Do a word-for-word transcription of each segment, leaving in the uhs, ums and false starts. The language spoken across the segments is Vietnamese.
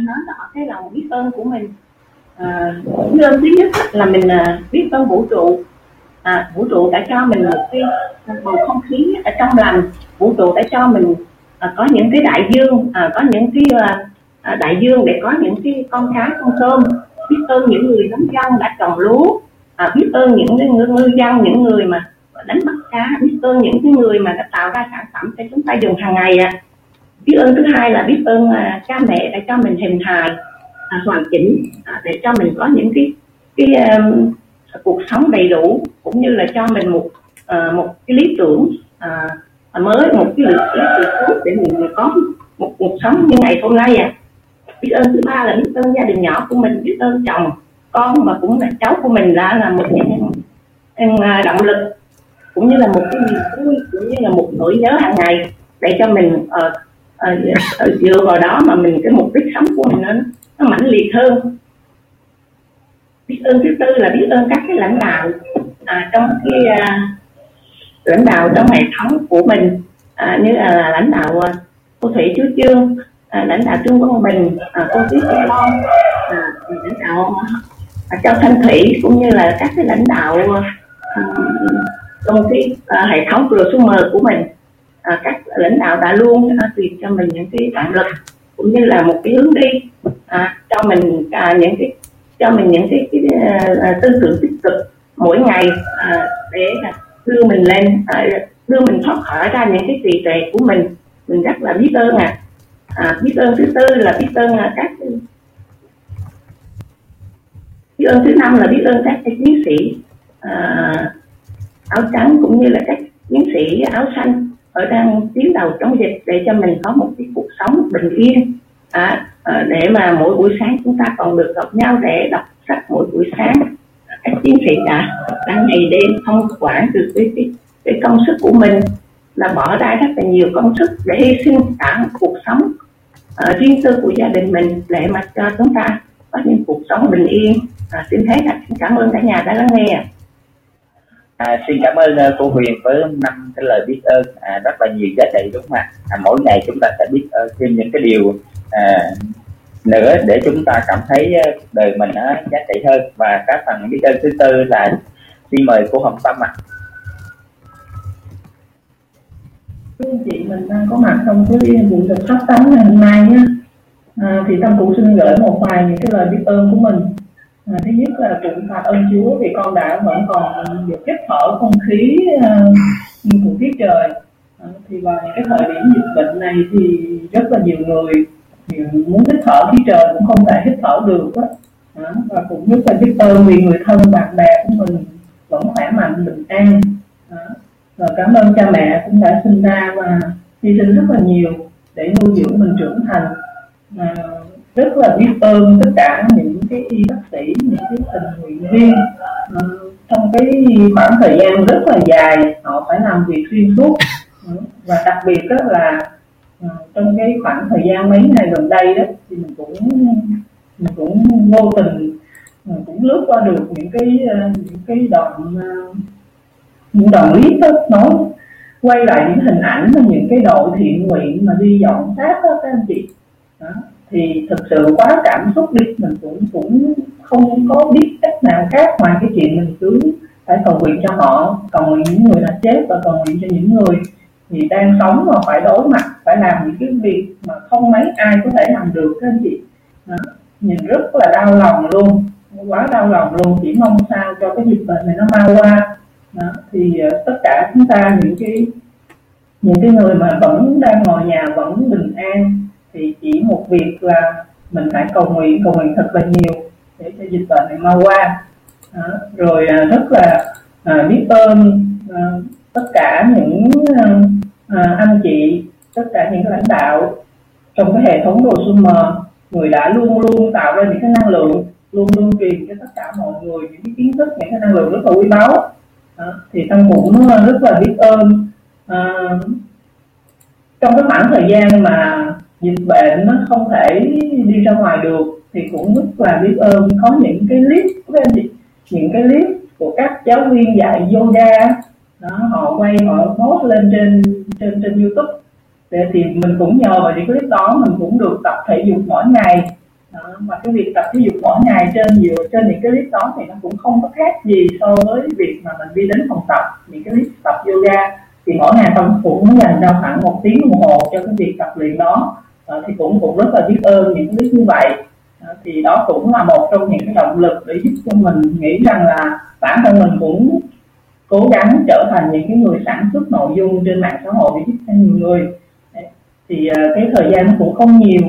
nói cho họ cái lòng biết ơn của mình. À, biết ơn thứ nhất là mình biết ơn vũ trụ. À, vũ trụ đã cho mình một cái bầu không khí ở trong lành, vũ trụ đã cho mình à, có những cái đại dương, à, có những cái à, đại dương để có những cái con cá con tôm. Biết ơn những người nông dân đã trồng lúa, à, biết ơn những người ngư dân, những người mà đánh bắt cá, biết ơn những cái người mà đã tạo ra sản phẩm cho chúng ta dùng hàng ngày. À. Biết ơn thứ hai là biết ơn à, cha mẹ đã cho mình hình hài à, hoàn chỉnh, à, để cho mình có những cái cái à, cuộc sống đầy đủ, cũng như là cho mình một à, một cái lý tưởng à, mới, một cái lý tưởng để mình có một cuộc sống như ngày hôm nay. À. Biết ơn thứ ba là biết ơn gia đình nhỏ của mình, biết ơn chồng con và cũng là cháu của mình đã là một những động lực, cũng như là một cái niềm vui, cũng như là một nỗi nhớ hàng ngày để cho mình uh, uh, dựa vào đó mà mình cái mục đích sống của mình nó, nó mãnh liệt hơn. Biết ơn thứ tư là biết ơn các cái lãnh đạo à, trong cái uh, lãnh đạo trong hệ thống của mình, à, như là lãnh đạo uh, cô Thủy Chú Chương, à, lãnh đạo Trương Quang Bình, à, cô Thúy Cô Long, à, lãnh đạo à, Châu Thanh Thủy, cũng như là các cái lãnh đạo à, công ty à, hệ thống Prosumer của mình. À, các lãnh đạo đã luôn à, truyền cho mình những cái động lực, cũng như là một cái hướng đi à, cho mình à, những cái cho mình những cái, cái à, tư tưởng tích cực mỗi ngày à, để à, đưa mình lên à, đưa mình thoát khỏi ra những cái trì trệ của mình. Mình rất là biết ơn. à À, biết ơn thứ tư là biết ơn à, các biết ơn thứ năm là biết ơn các chiến sĩ à, áo trắng, cũng như là các chiến sĩ áo xanh ở đang tiến đầu chống dịch để cho mình có một cái cuộc sống bình yên, à, à, để mà mỗi buổi sáng chúng ta còn được gặp nhau để đọc sách mỗi buổi sáng. Các chiến sĩ đã đang ngày đêm không quản được cái, cái, cái công sức của mình, là bỏ ra rất là nhiều công sức để hy sinh cả một cuộc sống uh, riêng tư của gia đình mình để mà cho chúng ta có những cuộc sống bình yên. Uh, xin thế là xin cảm ơn cả nhà đã lắng nghe. À, xin cảm ơn uh, cô Huyền với năm cái lời biết ơn à, rất là nhiều giá trị, đúng không ạ? À, mỗi ngày chúng ta sẽ biết ơn thêm những cái điều à, nữa để chúng ta cảm thấy uh, đời mình nó uh, giá trị hơn. Và các phần biết ơn thứ tư là xin mời cô Hồng Tâm ạ. À. Chị mình đang có mặt trong cái buổi đọc sách tấm ngày hôm nay nhé. À, thì Tâm cũng xin gửi một vài những cái lời biết ơn của mình. À, thứ nhất là cũng tạ ơn Chúa vì con đã vẫn còn được hít thở không khí uh, của tiết trời. À, thì vào những cái thời điểm dịch bệnh này thì rất là nhiều người muốn hít thở khí trời cũng không thể hít thở được đó. À, và cũng rất là biết ơn vì người thân bạn bè của mình vẫn khỏe mạnh bình an. À, và cảm ơn cha mẹ cũng đã sinh ra và hy sinh rất là nhiều để nuôi dưỡng mình trưởng thành. À, rất là biết ơn tất cả những cái y bác sĩ, những cái tình nguyện viên à, trong cái khoảng thời gian rất là dài họ phải làm việc xuyên suốt. À, và đặc biệt đó là à, trong cái khoảng thời gian mấy ngày gần đây đó thì mình cũng mình cũng vô tình mình cũng lướt qua được những cái những cái đoạn những đoạn clip đó, nói quay lại những hình ảnh và những cái đội thiện nguyện mà đi dọn xác đó các anh chị. Đó, thì thực sự quá cảm xúc đi, mình cũng cũng không có biết cách nào khác ngoài cái chuyện mình cứ phải cầu nguyện cho họ, cầu nguyện những người đã chết và cầu nguyện cho những người thì đang sống mà phải đối mặt, phải làm những cái việc mà không mấy ai có thể làm được các anh chị. Đó, nhìn rất là đau lòng luôn, quá đau lòng luôn, chỉ mong sao cho cái dịch bệnh này nó mau qua. Đó, thì uh, tất cả chúng ta những cái những cái người mà vẫn đang ngồi nhà vẫn bình an thì chỉ một việc là mình phải cầu nguyện cầu nguyện thật là nhiều để cho dịch bệnh này mau qua. Đó, rồi uh, rất là uh, biết ơn uh, tất cả những uh, uh, anh chị, tất cả những lãnh đạo trong cái hệ thống Prosumer, người đã luôn luôn tạo ra những cái năng lượng, luôn luôn truyền cho tất cả mọi người những cái kiến thức, những cái năng lượng rất là quý báu. Đó, thì Tâm cũng rất là biết ơn à, trong cái khoảng thời gian mà dịch bệnh nó không thể đi ra ngoài được thì cũng rất là biết ơn có những cái clip những cái clip của các giáo viên dạy yoga đó, họ quay họ post lên trên trên trên YouTube. Để thì mình cũng nhờ vào những clip đó mình cũng được tập thể dục mỗi ngày mà cái việc tập thể dục mỗi ngày trên nhiều trên những cái clip đó thì nó cũng không có khác gì so với việc mà mình đi đến phòng tập. Những cái clip tập yoga thì mỗi ngày Tâm cũng dành ra khoảng một tiếng đồng hồ cho cái việc tập luyện đó, à, thì cũng cũng rất là biết ơn những cái clip như vậy. À, thì đó cũng là một trong những cái động lực để giúp cho mình nghĩ rằng là bản thân mình cũng cố gắng trở thành những cái người sản xuất nội dung trên mạng xã hội để giúp cho nhiều người. Thì cái thời gian nó cũng không nhiều,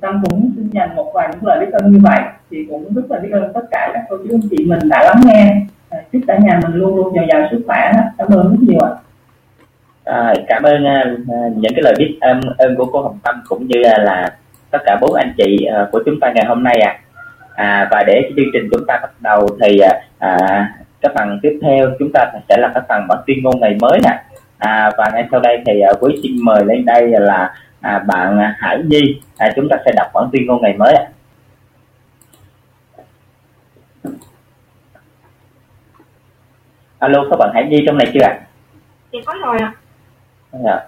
Tâm cũng xin dành một vài những lời biết ơn như vậy. Thì cũng rất là biết ơn tất cả các cô chú anh chị mình đã lắng nghe. Chúc cả nhà mình luôn luôn dồi dào sức khỏe. Cảm ơn rất nhiều ạ. À, cảm ơn uh, những cái lời biết ơn, ơn của cô Hồng Tâm cũng như là, là tất cả bốn anh chị uh, của chúng ta ngày hôm nay ạ. À. À, và để chương trình chúng ta bắt đầu thì uh, các phần tiếp theo chúng ta sẽ là các phần bản tuyên ngôn ngày mới nè. À, và ngay sau đây thì uh, quý xin mời lên đây là À, bạn Hải Nhi, à, chúng ta sẽ đọc bản tuyên ngôn ngày mới. Alo, có bạn Hải Nhi trong này chưa ạ? Dạ có rồi ạ. À.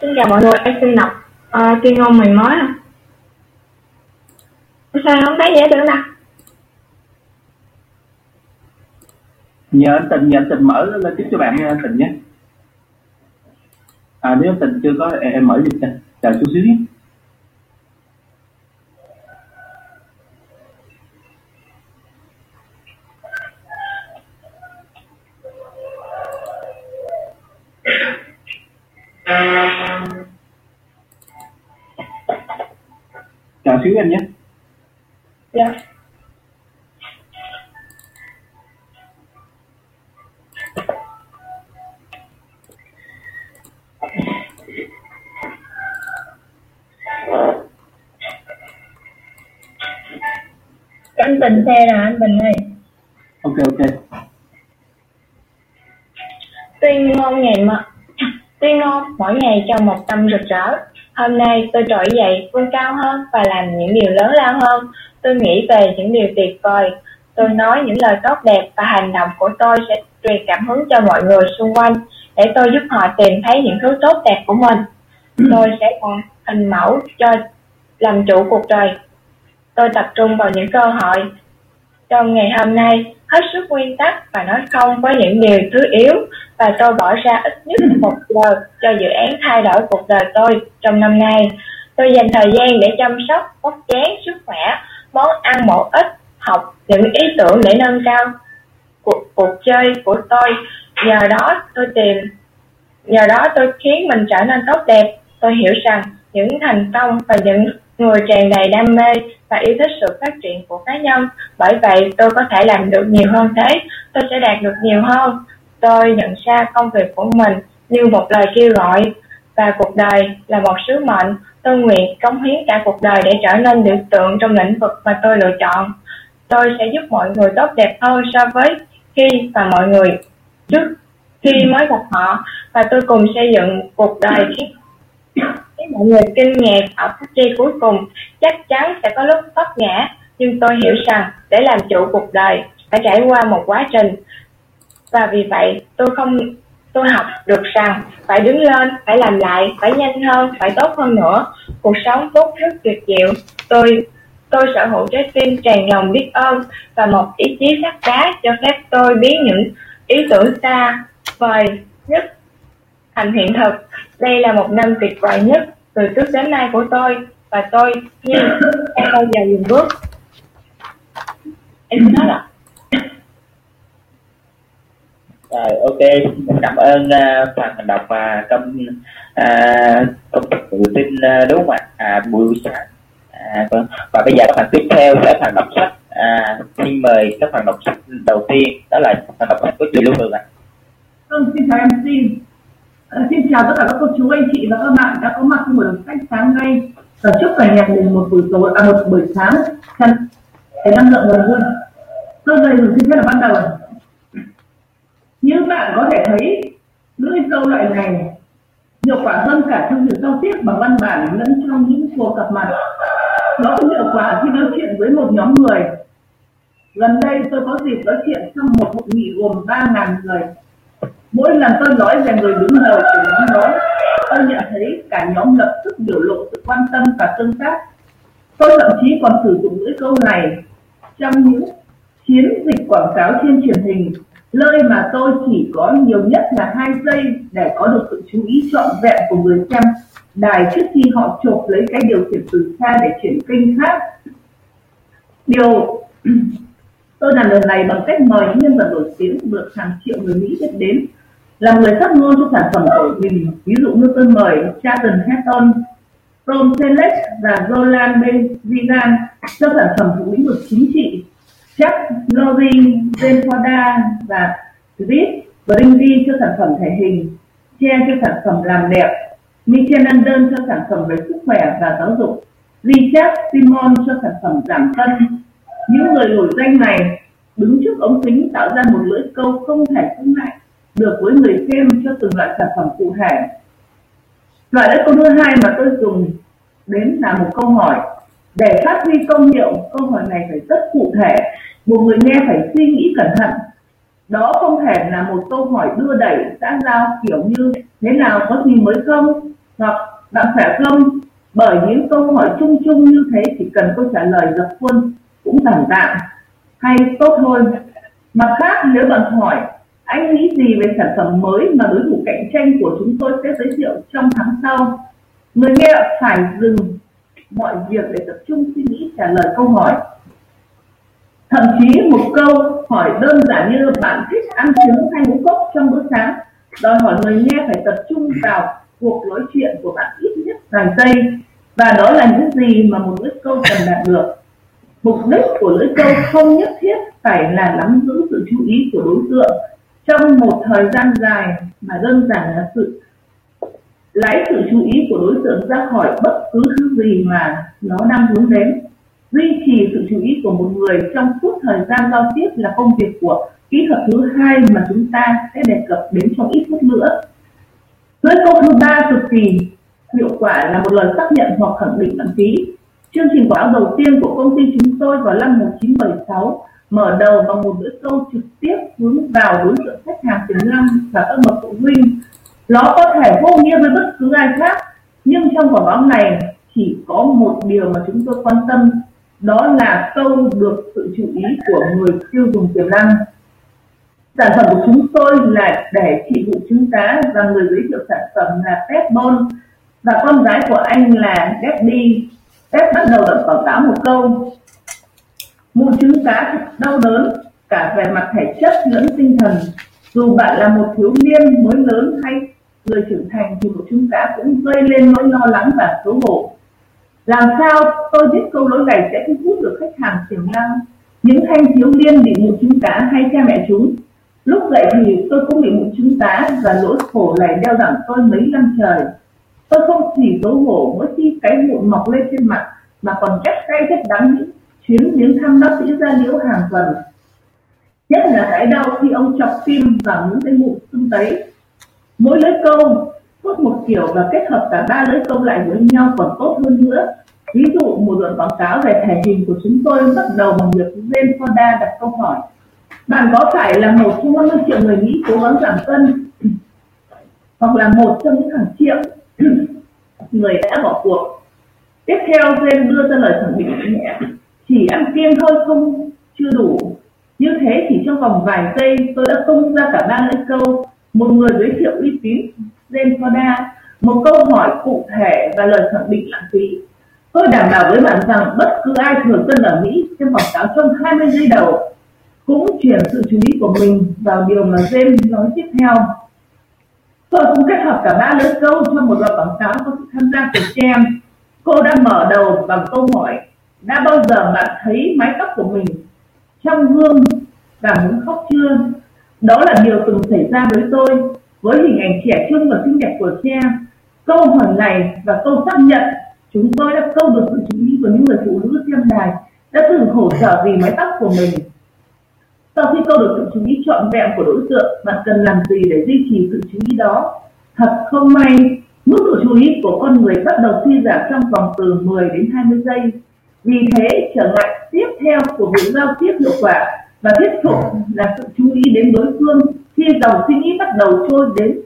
Xin chào mọi người, em xin đọc à, tuyên ngôn ngày mới. Sao không thấy dễ tưởng nào? Nhờ anh Tình, nhờ anh Tình mở lên tiếp cho bạn nha anh Tình nhé. À nếu anh Tình chưa có em mở giúp cho. Chờ chút xíu nhé. Chờ xíu anh nhé. Dạ. Yeah. Anh Bình xe là anh Bình ơi. Ok ok. Tuyên ngôn ngày mà tuyên ngôn mỗi ngày trong một tâm rực rỡ. Hôm nay tôi trỗi dậy vươn cao hơn và làm những điều lớn lao hơn. Tôi nghĩ về những điều tuyệt vời. Tôi nói những lời tốt đẹp và hành động của tôi sẽ truyền cảm hứng cho mọi người xung quanh để tôi giúp họ tìm thấy những thứ tốt đẹp của mình. Tôi sẽ làm hình mẫu cho làm chủ cuộc đời. Tôi tập trung vào những cơ hội trong ngày hôm nay, hết sức nguyên tắc và nói không với những điều thứ yếu, và tôi bỏ ra ít nhất một giờ cho dự án thay đổi cuộc đời tôi trong năm nay. Tôi dành thời gian để chăm sóc vóc dáng, sức khỏe, món ăn bổ ích, học những ý tưởng để nâng cao cuộc, cuộc chơi của tôi. Nhờ đó tôi tìm, nhờ đó tôi khiến mình trở nên tốt đẹp. Tôi hiểu rằng những thành công và những người tràn đầy đam mê và yêu thích sự phát triển của cá nhân. Bởi vậy tôi có thể làm được nhiều hơn thế. Tôi sẽ đạt được nhiều hơn. Tôi nhận ra công việc của mình như một lời kêu gọi, và cuộc đời là một sứ mệnh. Tôi nguyện cống hiến cả cuộc đời để trở nên biểu tượng trong lĩnh vực mà tôi lựa chọn. Tôi sẽ giúp mọi người tốt đẹp hơn so với khi và mọi người trước khi mới gặp họ. Và tôi cùng xây dựng cuộc đời khiến mọi người kinh ngạc ở phút giây cuối cùng. Chắc chắn sẽ có lúc vấp ngã, nhưng tôi hiểu rằng để làm chủ cuộc đời phải trải qua một quá trình, và vì vậy tôi không tôi học được rằng phải đứng lên, phải làm lại, phải nhanh hơn, phải tốt hơn nữa. Cuộc sống vốn rất tuyệt diệu. Tôi tôi sở hữu trái tim tràn lòng biết ơn và một ý chí sắt đá cho phép tôi biến những ý tưởng xa vời nhất thành hiện thực. Đây là một năm tuyệt vời nhất từ trước đến nay của tôi, và tôi như em bao giờ dừng bước. Em nói là rồi, ok, cảm ơn uh, phần đọc và uh, công uh, công tự tin uh, đúng không ạ? À, buổi sáng. À, và bây giờ các phần tiếp theo sẽ phần đọc sách. À, xin mời các phần đọc sách đầu tiên, đó là phần đọc sách của chị Lưu Hương ạ. Vâng, xin chào em xin. À, xin chào tất cả các cô chú anh chị và các bạn đã có mặt trong buổi đọc sách sáng nay, và chúc cả nhà mình một buổi tối à, một buổi sáng thật để năng lượng và vui. Tôi đây mình xin phép là bắt đầu. Như bạn có thể thấy, lưỡi câu loại này hiệu quả hơn cả trong việc giao tiếp bằng văn bản lẫn trong những cuộc gặp mặt. Nó cũng hiệu quả khi nói chuyện với một nhóm người. Gần đây tôi có dịp nói chuyện trong một hội nghị gồm ba nghìn người. Mỗi lần tôi nói về người đứng đầu của nhóm đó, tôi nhận nhận thấy cả nhóm lập tức biểu lộ sự quan tâm và tương tác. Tôi thậm chí còn sử dụng những câu này trong những chiến dịch quảng cáo trên truyền hình, nơi mà tôi chỉ có nhiều nhất là hai giây để có được sự chú ý trọn vẹn của người xem đài trước khi họ chộp lấy cái điều khiển từ xa để chuyển kênh khác. Điều tôi làm lần này bằng cách mời những nhân vật nổi tiếng được hàng triệu người Mỹ biết đến làm người phát ngôn cho sản phẩm của mình. Ví dụ như tôi mời Charlton Heston, Tom Selleck và Roland Benzigan cho sản phẩm thuộc lĩnh vực chính trị, Chuck Norris, Ben Forda và Chris Brinkley cho sản phẩm thể hình, Che cho sản phẩm làm đẹp, Michael Landon cho sản phẩm về sức khỏe và giáo dục, Richard Simon cho sản phẩm giảm cân. Những người nổi danh này đứng trước ống kính tạo ra một lưỡi câu không thể cưỡng lại được với người xem cho từng loại sản phẩm cụ thể. Loại lưỡi câu thứ hai mà tôi dùng đến là một câu hỏi. Để phát huy công hiệu, câu hỏi này phải rất cụ thể, một người nghe phải suy nghĩ cẩn thận. Đó không thể là một câu hỏi đưa đẩy xã giao kiểu như thế nào, có gì mới không, hoặc bạn khỏe không, bởi những câu hỏi chung chung như thế chỉ cần câu trả lời dập khuôn cũng tạm tạm hay tốt thôi. Mặt khác, nếu bạn hỏi anh nghĩ gì về sản phẩm mới mà đối thủ cạnh tranh của chúng tôi sẽ giới thiệu trong tháng sau, người nghe phải dừng mọi việc để tập trung suy nghĩ trả lời câu hỏi. Thậm chí một câu hỏi đơn giản như bạn thích ăn trứng hay ngũ cốc trong bữa sáng đòi hỏi người nghe phải tập trung vào cuộc nói chuyện của bạn ít nhất vài giây, và đó là những gì mà một lưỡi câu cần đạt được. Mục đích của lưỡi câu không nhất thiết phải là nắm giữ sự chú ý của đối tượng trong một thời gian dài, mà đơn giản là sự lấy sự chú ý của đối tượng ra khỏi bất cứ thứ gì mà nó đang hướng đến. Duy trì sự chú ý của một người trong suốt thời gian giao tiếp là công việc của kỹ thuật thứ hai mà chúng ta sẽ đề cập đến trong ít phút nữa. Lưỡi câu thứ ba cực kỳ hiệu quả là một lời xác nhận hoặc khẳng định bản ký. Chương trình quảng cáo đầu tiên của công ty chúng tôi vào năm một nghìn chín trăm bảy mươi sáu mở đầu bằng một lưỡi câu trực tiếp hướng vào đối tượng khách hàng tiềm năng và các bậc phụ huynh. Nó có thể vô nghĩa với bất cứ ai khác, nhưng trong quảng cáo này chỉ có một điều mà chúng tôi quan tâm, đó là câu được sự chú ý của người tiêu dùng tiềm năng. Sản phẩm của chúng tôi là để chị vụ chứng tá và người giới thiệu sản phẩm là Ted Bond và con gái của anh là Debbie. Ted bắt đầu đoạn quảng cáo một câu: "Mụn trứng cá thật đau đớn, cả về mặt thể chất lẫn tinh thần. Dù bạn là một thiếu niên mới lớn hay người trưởng thành thì mụn trứng cá cũng gây lên nỗi lo lắng và xấu hổ. Làm sao tôi biết câu nói này sẽ thu hút được khách hàng tiềm năng? Những thanh thiếu niên bị mụn trứng cá hay cha mẹ chúng. Lúc dậy thì tôi cũng bị mụn trứng cá và nỗi khổ này đeo đẳng tôi mấy năm trời. Tôi không chỉ xấu hổ mỗi khi cái mụn mọc lên trên mặt mà còn rất cay rất đắng những chuyến viếng thăm bác sĩ da liễu hàng tuần. Nhất là cái đau khi ông chọc kim và những cái mụn sưng tấy." Mỗi lưỡi câu tốt một kiểu và kết hợp cả ba lưỡi câu lại với nhau còn tốt hơn nữa. Ví dụ một đoạn quảng cáo về thể hình của chúng tôi bắt đầu bằng việc Ben Forda đặt câu hỏi: "Bạn có phải là một trong năm mươi triệu người Mỹ cố gắng giảm cân hoặc là một trong những hàng triệu người đã bỏ cuộc?" Tiếp theo Ben đưa ra lời khẳng định nhẹ: "Chỉ ăn kiêng thôi không chưa đủ." Như thế chỉ trong vòng vài giây tôi đã tung ra cả ba lưỡi câu: một người giới thiệu uy tín Ben Forda, một câu hỏi cụ thể và lời khẳng định lãng phí. Tôi đảm bảo với bạn rằng bất cứ ai thừa cân ở Mỹ xem quảng cáo trong hai mươi giây đầu cũng chuyển sự chú ý của mình vào điều mà Ben nói tiếp theo. Tôi cũng kết hợp cả ba lưỡi câu trong một loạt quảng cáo có sự tham gia của Chem. Cô đã mở đầu bằng câu hỏi: "Đã bao giờ bạn thấy mái tóc của mình trong gương và muốn khóc chưa? Đó là điều từng xảy ra với tôi." Với hình ảnh trẻ trung và xinh đẹp của Che, câu hỏi này và câu xác nhận, chúng tôi đã câu được sự chú ý của những người phụ nữ xem đài đã từng khổ sở vì mái tóc của mình. Sau khi câu được sự chú ý trọn vẹn của đối tượng, bạn cần làm gì để duy trì sự chú ý đó? Thật không may, mức độ chú ý của con người bắt đầu suy giảm trong vòng từ mười đến hai mươi giây. Vì thế, trở ngại tiếp theo của việc giao tiếp hiệu quả và thuyết phục là sự chú ý đến đối phương. Khi dòng suy nghĩ bắt đầu trôi đến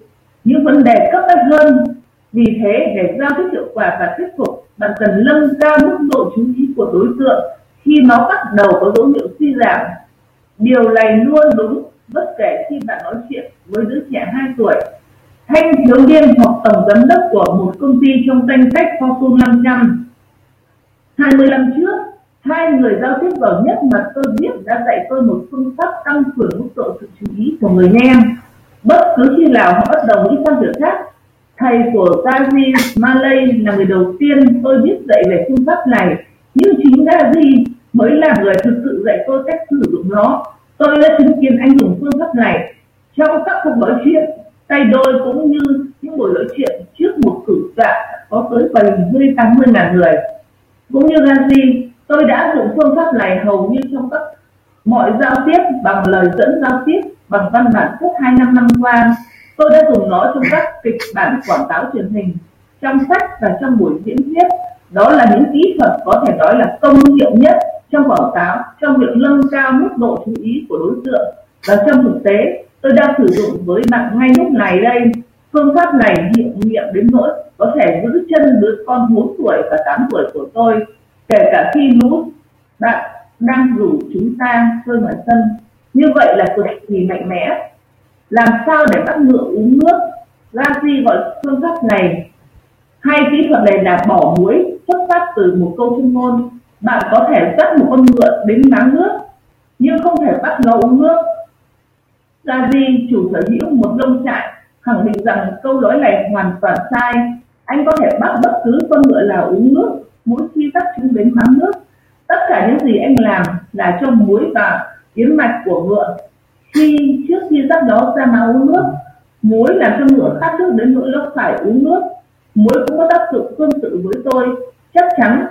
những vấn đề cấp bách hơn, Vì thế, để giao tiếp hiệu quả và thuyết phục, bạn cần nâng cao mức độ chú ý của đối tượng khi máu bắt đầu có dấu hiệu suy giảm. Điều này luôn đúng bất kể khi bạn nói chuyện với đứa trẻ hai tuổi, thanh thiếu niên hoặc tổng giám đốc của một công ty trong danh sách Fortune năm trăm. hai mươi năm trước, hai người giao tiếp giỏi nhất mà tôi biết đã dạy tôi một phương pháp tăng cường mức độ sự chú ý của người nghe. Bất cứ khi nào họ bắt đầu nghĩ sang việc khác, thầy của Taji Malay là người đầu tiên tôi biết dạy về phương pháp này, nhưng chính Taji mới là người thực sự dạy tôi cách sử dụng nó. Tôi đã chứng kiến anh dùng phương pháp này trong các cuộc nói chuyện tay đôi cũng như những buổi nói chuyện trước một cử tạ có tới bảy mươi đến tám mươi ngàn người. Cũng như Gandhi, tôi đã dùng phương pháp này hầu như trong các mọi giao tiếp bằng lời dẫn giao tiếp bằng văn bản suốt hai mươi lăm năm qua. Tôi đã dùng nó trong các kịch bản quảng cáo truyền hình, trong sách và trong buổi diễn thuyết. Đó là những kỹ thuật có thể nói là công hiệu nhất trong quảng cáo, trong việc nâng cao mức độ chú ý của đối tượng. Và trong thực tế, tôi đang sử dụng với bạn ngay lúc này đây. Phương pháp này hiệu nghiệm đến nỗi có thể giữ chân đứa con bốn tuổi và tám tuổi của tôi, kể cả khi lũ bạn đang rủ chúng ta chơi ngoài sân. Như vậy là cực kỳ mạnh mẽ. Làm sao để bắt ngựa uống nước? Gandhi gọi phương pháp này hay kỹ thuật này là bỏ muối, xuất phát từ một câu châm ngôn. Bạn có thể dắt một con ngựa đến máng nước, nhưng không thể bắt nó uống nước. Gandhi, chủ sở hữu một nông trại, khẳng định rằng câu nói này hoàn toàn sai. Anh có thể bắt bất cứ con ngựa nào uống nước, mỗi khi dắt chúng đến máng nước. Tất cả những gì anh làm là cho muối và yếm mạch của ngựa. Khi trước khi dắt nó ra mà uống nước, muối làm cho ngựa khát nước đến nỗi nó phải uống nước. Muối cũng có tác dụng tương tự với tôi. Chắc chắn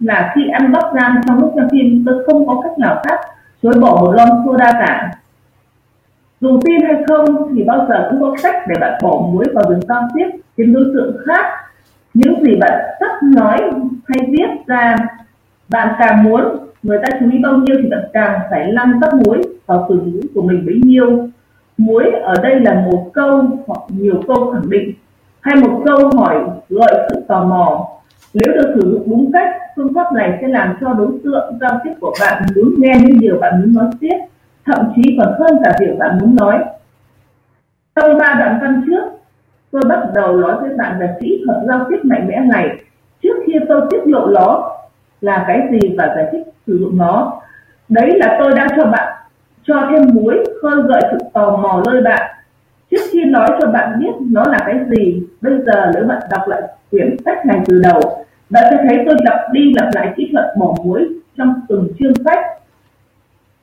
là khi ăn bắp rang trong lúc xem phim, tôi không có cách nào khác chối bỏ một lon soda cả. Dù tin hay không thì bao giờ cũng có cách để bạn bỏ muối vào đường giao tiếp khiến đối tượng khác những gì bạn sắp nói hay viết ra. Bạn càng muốn người ta chú ý bao nhiêu thì bạn càng phải lăn các muối vào từ ngữ của mình bấy nhiêu. Muối ở đây là một câu hoặc nhiều câu khẳng định hay một câu hỏi gợi sự tò mò. Nếu được sử dụng đúng cách, phương pháp này sẽ làm cho đối tượng giao tiếp của bạn muốn nghe những điều bạn muốn nói tiếp, thậm chí còn hơn cả điều bạn muốn nói. Trong ba đoạn văn trước, tôi bắt đầu nói với bạn về kỹ thuật giao tiếp mạnh mẽ này trước khi tôi tiết lộ nó là cái gì và giải thích sử dụng nó. Đấy là tôi đã cho bạn cho thêm muối khơi gợi sự tò mò nơi bạn. Trước khi nói cho bạn biết nó là cái gì, bây giờ nếu bạn đọc lại quyển sách này từ đầu, bạn sẽ thấy tôi lặp đi lặp lại kỹ thuật bỏ muối trong từng chương sách.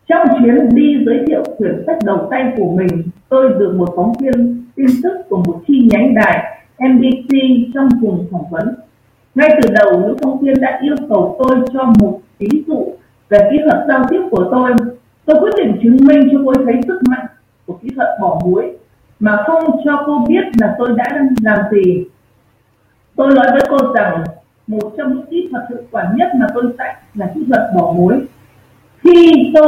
Trong chuyến đi giới thiệu quyển sách đầu tay của mình, tôi được một phóng viên tin tức của một chi nhánh đài em bê xê trong vùng phỏng vấn. Ngay từ đầu, nữ phóng viên đã yêu cầu tôi cho một ví dụ về kỹ thuật giao tiếp của tôi. Tôi quyết định chứng minh cho cô thấy sức mạnh của kỹ thuật bỏ muối, mà không cho cô biết là tôi đã làm gì. Tôi nói với cô rằng một trong những kỹ thuật hiệu quả nhất mà tôi dạy là kỹ thuật bỏ muối. Khi tôi,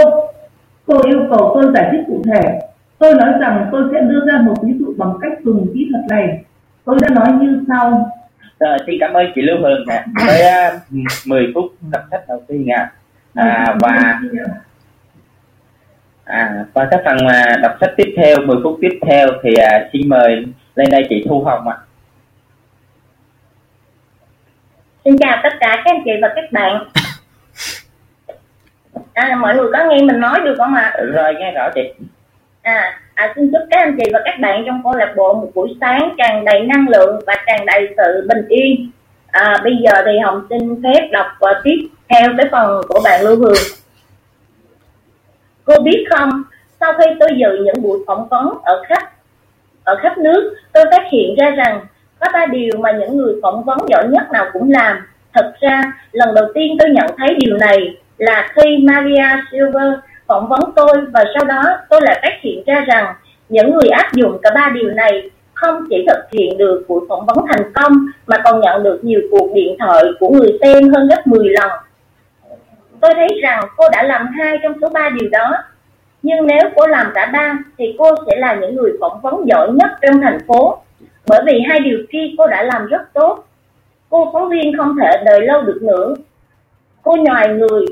cô yêu cầu tôi giải thích cụ thể, tôi nói rằng tôi sẽ đưa ra một ví dụ bằng cách dùng kỹ thuật này. Tôi đã nói như sau. Rồi, xin cảm ơn chị Lưu Hương nè, tới uh, mười phút đọc sách đầu tiên nè. À, và à, và các phần uh, đọc sách tiếp theo, mười phút tiếp theo thì uh, xin mời lên đây chị Thu Hồng ạ. À. Xin chào tất cả các anh chị và các bạn. À, mọi người có nghe mình nói được không ạ? À? Rồi, nghe rõ chị. À, à, xin chúc các anh chị và các bạn trong câu lạc bộ một buổi sáng tràn đầy năng lượng và tràn đầy sự bình yên. À, bây giờ thì Hồng xin phép đọc uh, tiếp theo tới phần của bạn Lưu Hương. Cô biết không, sau khi tôi dự những buổi phỏng vấn ở khắp ở khắp nước, tôi phát hiện ra rằng có ba điều mà những người phỏng vấn giỏi nhất nào cũng làm. Thật ra, lần đầu tiên tôi nhận thấy điều này là khi Maria Silver phỏng vấn tôi, và sau đó tôi lại phát hiện ra rằng những người áp dụng cả ba điều này không chỉ thực hiện được buổi phỏng vấn thành công mà còn nhận được nhiều cuộc điện thoại của người xem hơn gấp mười lần. Tôi thấy rằng cô đã làm hai trong số ba điều đó, nhưng nếu cô làm cả ba thì cô sẽ là những người phỏng vấn giỏi nhất trong thành phố. Bởi vì hai điều kia cô đã làm rất tốt. Cô phóng viên không thể đợi lâu được nữa. Cô nhòi người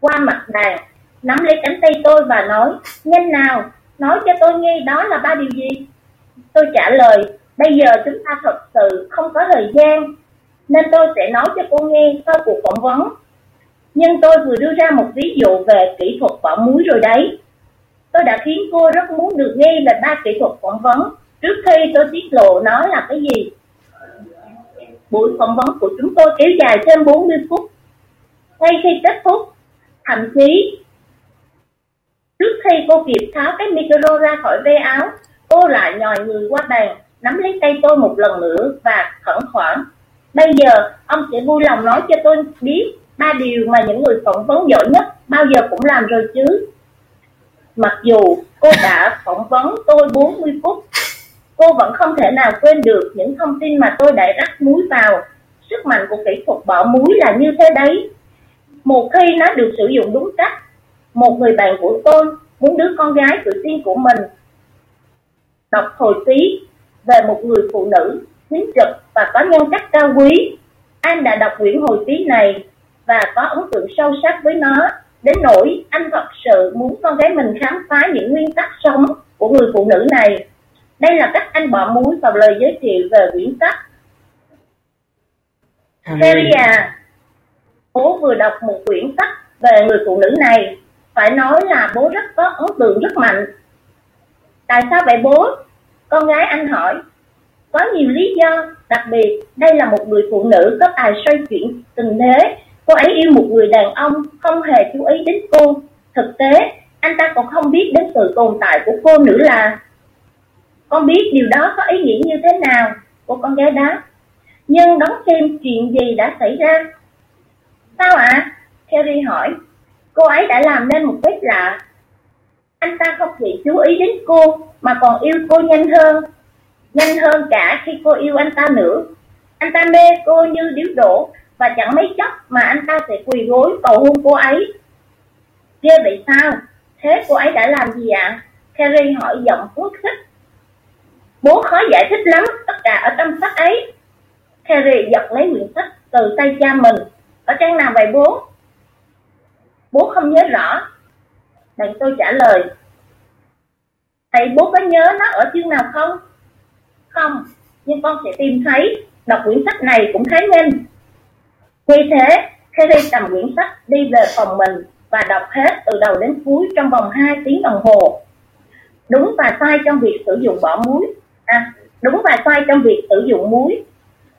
qua mặt bàn, nắm lấy cánh tay tôi và nói: "Nhanh nào, nói cho tôi nghe đó là ba điều gì?" Tôi trả lời: "Bây giờ chúng ta thật sự không có thời gian, nên tôi sẽ nói cho cô nghe sau cuộc phỏng vấn. Nhưng tôi vừa đưa ra một ví dụ về kỹ thuật bỏ muối rồi đấy. Tôi đã khiến cô rất muốn được nghe về ba kỹ thuật phỏng vấn trước khi tôi tiết lộ nó là cái gì." Buổi phỏng vấn của chúng tôi kéo dài thêm bốn mươi phút. Ngay khi kết thúc, thậm chí trước khi cô kịp tháo cái micro ra khỏi ve áo, cô lại nhòi người qua bàn, nắm lấy tay tôi một lần nữa và khẩn khoản: "Bây giờ ông sẽ vui lòng nói cho tôi biết ba điều mà những người phỏng vấn giỏi nhất bao giờ cũng làm rồi chứ?" Mặc dù cô đã phỏng vấn tôi bốn mươi phút, cô vẫn không thể nào quên được những thông tin mà tôi đã rắc muối vào. Sức mạnh của kỹ thuật bỏ muối là như thế đấy. Một khi nó được sử dụng đúng cách, một người bạn của tôi muốn đứa con gái tự tin của mình đọc hồi ký về một người phụ nữ chính trực và có nhân cách cao quý. Anh đã đọc quyển hồi ký này và có ấn tượng sâu sắc với nó, đến nỗi anh thật sự muốn con gái mình khám phá những nguyên tắc sống của người phụ nữ này. Đây là cách anh bỏ muối vào lời giới thiệu về quyển sách. Celia, bố vừa đọc một quyển sách về người phụ nữ này. Phải nói là bố rất có ấn tượng rất mạnh. Tại sao vậy bố? Con gái anh hỏi. Có nhiều lý do, đặc biệt đây là một người phụ nữ có tài xoay chuyển tình thế. Cô ấy yêu một người đàn ông không hề chú ý đến cô. Thực tế, anh ta còn không biết đến sự tồn tại của cô nữa là. Con biết điều đó có ý nghĩa như thế nào, cô con gái đáp. Nhưng đón xem chuyện gì đã xảy ra? Sao ạ? À? Carrie hỏi. Cô ấy đã làm nên một phép lạ. Anh ta không chỉ chú ý đến cô mà còn yêu cô nhanh hơn. Nhanh hơn cả khi cô yêu anh ta nữa. Anh ta mê cô như điếu đổ, và chẳng mấy chốc mà anh ta sẽ quỳ gối cầu hôn cô ấy. Ghê vậy sao? Thế cô ấy đã làm gì ạ? À? Carrie hỏi giọng cuốn khích. Bố khó giải thích lắm, tất cả ở trong sách ấy. Carrie giật lấy quyển sách từ tay cha mình. Ở trang nào vậy bố? Bố không nhớ rõ. Bạn tôi trả lời. Vậy bố có nhớ nó ở chương nào không? Không, nhưng con sẽ tìm thấy. Đọc quyển sách này cũng khá nhanh. Vì thế, Carrie cầm quyển sách đi về phòng mình và đọc hết từ đầu đến cuối trong vòng hai tiếng đồng hồ. Đúng và sai trong việc sử dụng bỏ muối. À, đúng và sai trong việc sử dụng muối.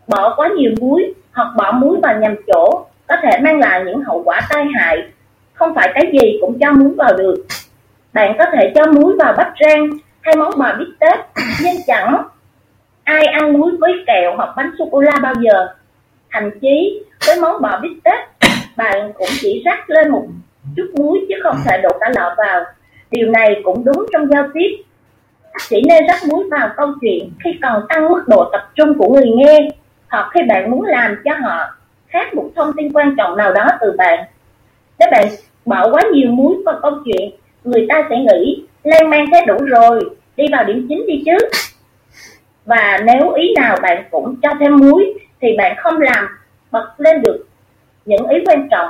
Bỏ quá nhiều muối hoặc bỏ muối vào nhầm chỗ có thể mang lại những hậu quả tai hại. Không phải cái gì cũng cho muối vào được. Bạn có thể cho muối vào bắp rang hay món bò bít tết, nhưng chẳng ai ăn muối với kẹo hoặc bánh sô cô la bao giờ. Thậm chí với món bò bít tết, bạn cũng chỉ rắc lên một chút muối chứ không thể đổ cả lọ vào. Điều này cũng đúng trong giao tiếp. Chỉ nên rắc muối vào câu chuyện khi cần tăng mức độ tập trung của người nghe, hoặc khi bạn muốn làm cho họ khác một thông tin quan trọng nào đó từ bạn. Nếu bạn bỏ quá nhiều muối vào câu chuyện, người ta sẽ nghĩ lan man thế đủ rồi, đi vào điểm chính đi chứ. Và nếu ý nào bạn cũng cho thêm muối thì bạn không làm bật lên được những ý quan trọng.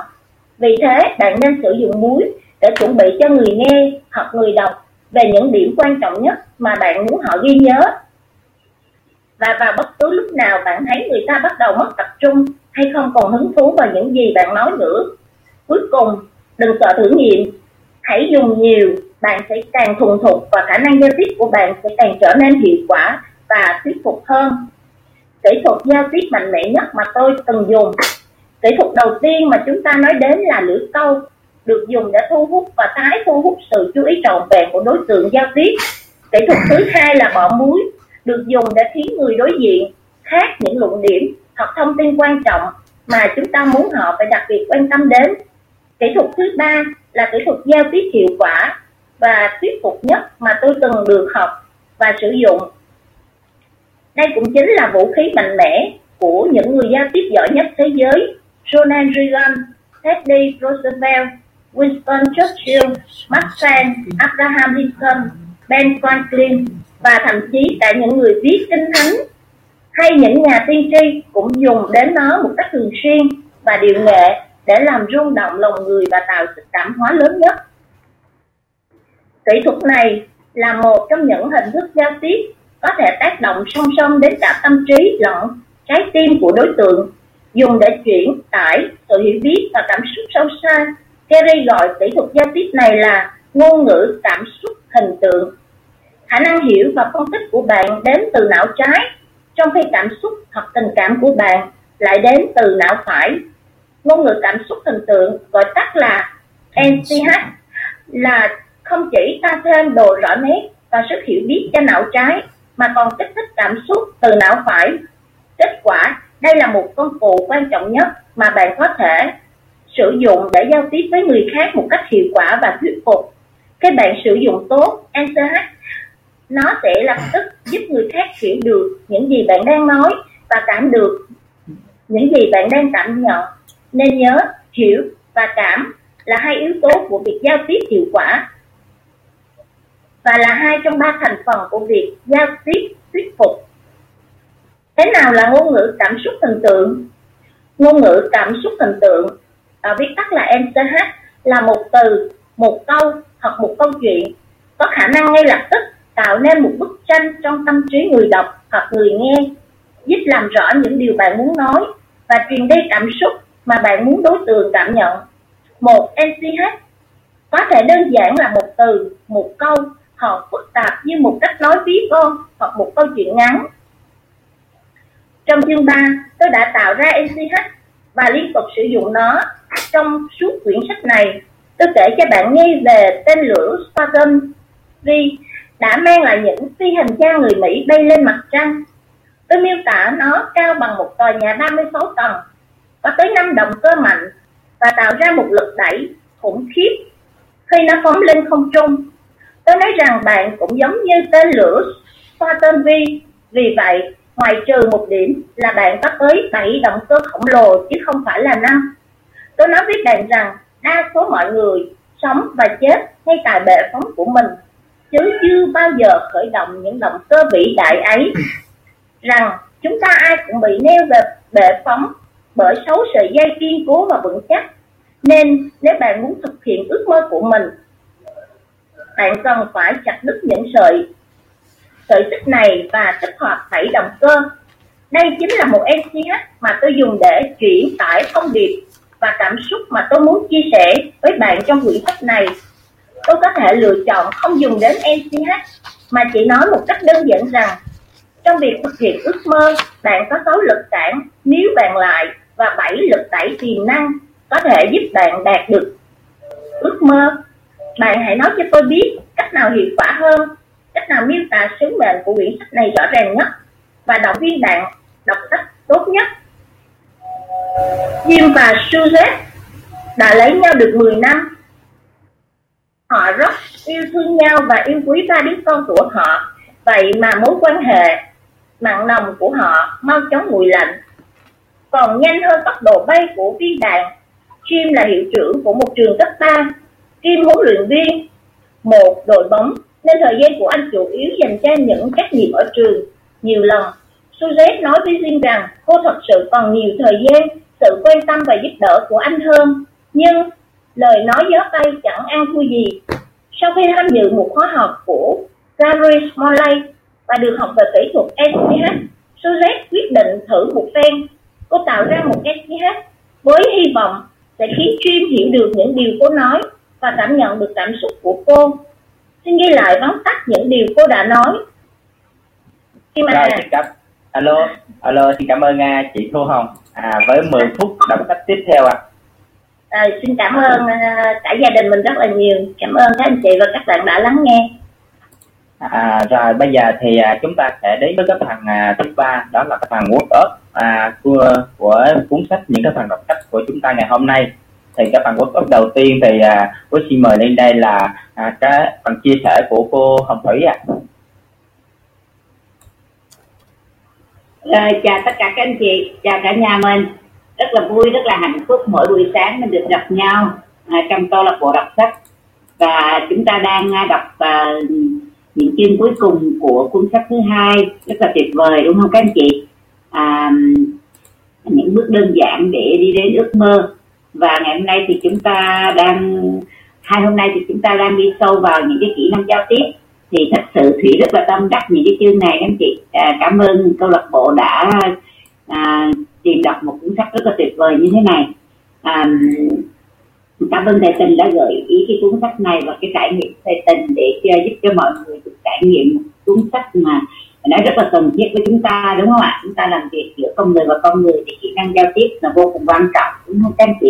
Vì thế bạn nên sử dụng muối để chuẩn bị cho người nghe hoặc người đọc về những điểm quan trọng nhất mà bạn muốn họ ghi nhớ. Và vào bất cứ lúc nào bạn thấy người ta bắt đầu mất tập trung hay không còn hứng thú vào những gì bạn nói nữa. Cuối cùng, đừng sợ thử nghiệm. Hãy dùng nhiều, bạn sẽ càng thuần thục và khả năng giao tiếp của bạn sẽ càng trở nên hiệu quả và thuyết phục hơn. Kỹ thuật giao tiếp mạnh mẽ nhất mà tôi từng dùng. Kỹ thuật đầu tiên mà chúng ta nói đến là lưỡi câu, được dùng để thu hút và tái thu hút sự chú ý trọn vẹn của đối tượng giao tiếp. Kỹ thuật thứ hai là bỏ muối, được dùng để khiến người đối diện khác những luận điểm hoặc thông tin quan trọng mà chúng ta muốn họ phải đặc biệt quan tâm đến. Kỹ thuật thứ ba là kỹ thuật giao tiếp hiệu quả và thuyết phục nhất mà tôi từng được học và sử dụng. Đây cũng chính là vũ khí mạnh mẽ của những người giao tiếp giỏi nhất thế giới: Ronald Reagan, Teddy Roosevelt, Winston Churchill, Mark Twain, Abraham Lincoln, Ben Franklin và thậm chí cả những người viết kinh thánh hay những nhà tiên tri cũng dùng đến nó một cách thường xuyên và điệu nghệ để làm rung động lòng người và tạo sự cảm hóa lớn nhất. Kỹ thuật này là một trong những hình thức giao tiếp có thể tác động song song đến cả tâm trí lẫn trái tim của đối tượng, dùng để chuyển tải sự hiểu biết và cảm xúc sâu xa. Kerry gọi kỹ thuật giao tiếp này là ngôn ngữ cảm xúc hình tượng. Khả năng hiểu và phân tích của bạn đến từ não trái, trong khi cảm xúc hoặc tình cảm của bạn lại đến từ não phải. Ngôn ngữ cảm xúc hình tượng, gọi tắt là N C H, là không chỉ ta thêm độ rõ nét và sức hiểu biết cho não trái, mà còn kích thích cảm xúc từ não phải. Kết quả, đây là một công cụ quan trọng nhất mà bạn có thể sử dụng để giao tiếp với người khác một cách hiệu quả và thuyết phục. Khi bạn sử dụng tốt N C H, nó sẽ lập tức giúp người khác hiểu được những gì bạn đang nói và cảm được những gì bạn đang cảm nhận. Nên nhớ, hiểu và cảm là hai yếu tố của việc giao tiếp hiệu quả và là hai trong ba thành phần của việc giao tiếp thuyết phục. Thế nào là ngôn ngữ cảm xúc hình tượng? Ngôn ngữ cảm xúc hình tượng, à, viết tắt là N C H, là một từ, một câu hoặc một câu chuyện có khả năng ngay lập tức tạo nên một bức tranh trong tâm trí người đọc hoặc người nghe, giúp làm rõ những điều bạn muốn nói và truyền đi cảm xúc mà bạn muốn đối tượng cảm nhận. Một N C H có thể đơn giản là một từ, một câu, hoặc phức tạp như một cách nói ví von hoặc một câu chuyện ngắn. Trong chương ba, tôi đã tạo ra N C H và liên tục sử dụng nó trong suốt quyển sách này. Tôi kể cho bạn nghe về tên lửa Spagovi đã mang lại những phi hành gia người Mỹ bay lên mặt trăng. Tôi miêu tả nó cao bằng một tòa nhà ba mươi sáu tầng, có tới năm động cơ mạnh và tạo ra một lực đẩy khủng khiếp khi nó phóng lên không trung. Tôi nói rằng bạn cũng giống như tên lửa Spagovi, vì vậy ngoài trừ một điểm là bạn có tới bảy động cơ khổng lồ chứ không phải là năm. Tôi nói với bạn rằng đa số mọi người sống và chết ngay tại bệ phóng của mình, chứ chưa bao giờ khởi động những động cơ vĩ đại ấy. Rằng chúng ta ai cũng bị neo về bệ phóng bởi sáu sợi dây kiên cố và vững chắc. Nên nếu bạn muốn thực hiện ước mơ của mình, bạn cần phải chặt đứt những sợi sợi xích này và tích hợp bảy động cơ. Đây chính là một N C H mà tôi dùng để chuyển tải thông điệp và cảm xúc mà tôi muốn chia sẻ với bạn trong quyển sách này. Tôi có thể lựa chọn không dùng đến N C H, mà chỉ nói một cách đơn giản rằng trong việc thực hiện ước mơ, bạn có sáu lực cản níu bạn lại và bảy lực đẩy tiềm năng có thể giúp bạn đạt được ước mơ. Bạn hãy nói cho tôi biết cách nào hiệu quả hơn, cách nào miêu tả sứ mệnh của quyển sách này rõ ràng nhất và động viên bạn đọc sách tốt nhất. Jim và Suzette đã lấy nhau được mười năm. Họ rất yêu thương nhau và yêu quý ba đứa con của họ. Vậy mà mối quan hệ mặn nồng của họ mau chóng nguội lạnh. Còn nhanh hơn tốc độ bay của viên đạn, Jim là hiệu trưởng của một trường cấp ba, Kim huấn luyện viên một đội bóng, nên thời gian của anh chủ yếu dành cho những trách nhiệm ở trường. Nhiều lần, Suzette nói với Jim rằng cô thật sự còn nhiều thời gian, sự quan tâm và giúp đỡ của anh hơn. Nhưng lời nói gió bay chẳng ăn thua gì. Sau khi tham dự một khóa học của Gary Smalley và được học về kỹ thuật S P H, Suzette quyết định thử một phen. Cô tạo ra một S P H với hy vọng sẽ khiến Jim hiểu được những điều cô nói và cảm nhận được cảm xúc của cô. Xin ghi lại vắn tắt những điều cô đã nói. Khi mà rồi, xin cảm... Alo, alo, xin cảm ơn uh, chị Thu Hồng à, với mười phút đọc sách tiếp theo ạ. À. À, xin cảm ơn uh, cả gia đình mình rất là nhiều. Cảm ơn các anh chị và các bạn đã lắng nghe. À, rồi bây giờ thì à, chúng ta sẽ đến với cái phần à, thứ ba, đó là cái phần word up à, của, của cuốn sách, những cái phần đọc sách của chúng ta ngày hôm nay. Thì cái phần word up đầu tiên thì à, cô xin mời lên đây là à, cái phần chia sẻ của cô Hồng Thủy ạ. À. Rồi, chào tất cả các anh chị, chào cả nhà mình. Rất là vui, rất là hạnh phúc mỗi buổi sáng mình được gặp nhau à, trong câu lạc bộ đọc sách. Và chúng ta đang à, đọc à, những chương cuối cùng của cuốn sách thứ hai rất là tuyệt vời, đúng không các anh chị? À, những bước đơn giản để đi đến ước mơ. Và ngày hôm nay thì chúng ta đang hai hôm nay thì chúng ta đang đi sâu vào những cái kỹ năng giao tiếp. Thì thật sự Thủy rất là tâm đắc những cái chương này các anh chị. À, cảm ơn câu lạc bộ đã à, tìm đọc một cuốn sách rất là tuyệt vời như thế này. À, cảm ơn thầy Tình đã gợi ý cái cuốn sách này và cái trải nghiệm thầy Tình để giúp cho mọi người được trải nghiệm một cuốn sách mà nó rất là cần thiết với chúng ta, đúng không ạ? Chúng ta làm việc giữa con người và con người thì kỹ năng giao tiếp là vô cùng quan trọng, đúng không các anh chị?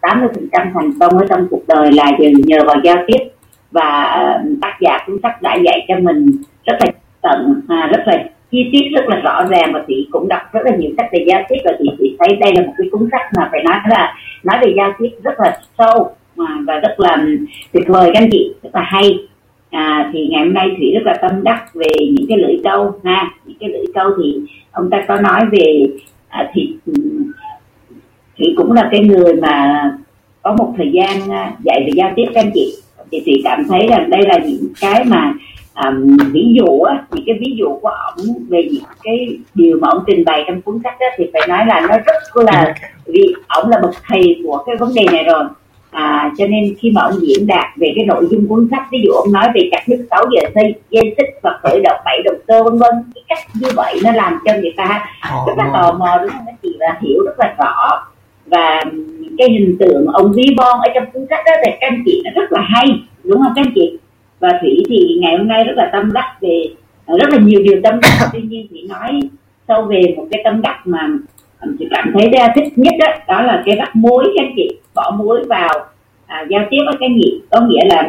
tám mươi phần trăm thành công ở trong cuộc đời là nhờ vào giao tiếp, và tác giả cuốn sách đã dạy cho mình rất là tận, rất là chi tiết, rất là rõ ràng. Và chị cũng đọc rất là nhiều sách về giao tiếp, và chị, chị thấy đây là một cái cuốn sách mà phải nói là nói về giao tiếp rất là sâu và rất là tuyệt vời các anh chị, rất là hay. À, thì ngày hôm nay Thủy rất là tâm đắc về những cái lưỡi câu ha. Những cái lưỡi câu thì ông ta có nói về à, thì Thủy cũng là cái người mà có một thời gian dạy về giao tiếp các anh chị, thì Thủy cảm thấy rằng đây là những cái mà um, ví dụ á, những cái ví dụ của ổng về những cái điều mà ổng trình bày trong cuốn sách đó, thì phải nói là nó rất là, vì ổng là bậc thầy của cái vấn đề này rồi. À, cho nên khi mà ông diễn đạt về cái nội dung cuốn sách, ví dụ ông nói về cắt đứt sáu giờ xây dây xích và khởi động bảy động cơ vân vân, cái cách như vậy nó làm cho người ta rất là tò mò, đúng không các chị, và hiểu rất là rõ. Và cái hình tượng ông ví von ở trong cuốn sách đó thì các anh chị nó rất là hay, đúng không các anh chị? Và Thủy thì ngày hôm nay rất là tâm đắc về rất là nhiều điều tâm đắc, tuy nhiên Thủy nói sâu về một cái tâm đắc mà chị cảm thấy thích nhất đó, đó là cái rắc muối các anh chị, bỏ muối vào à, giao tiếp với cái gì. Có nghĩa là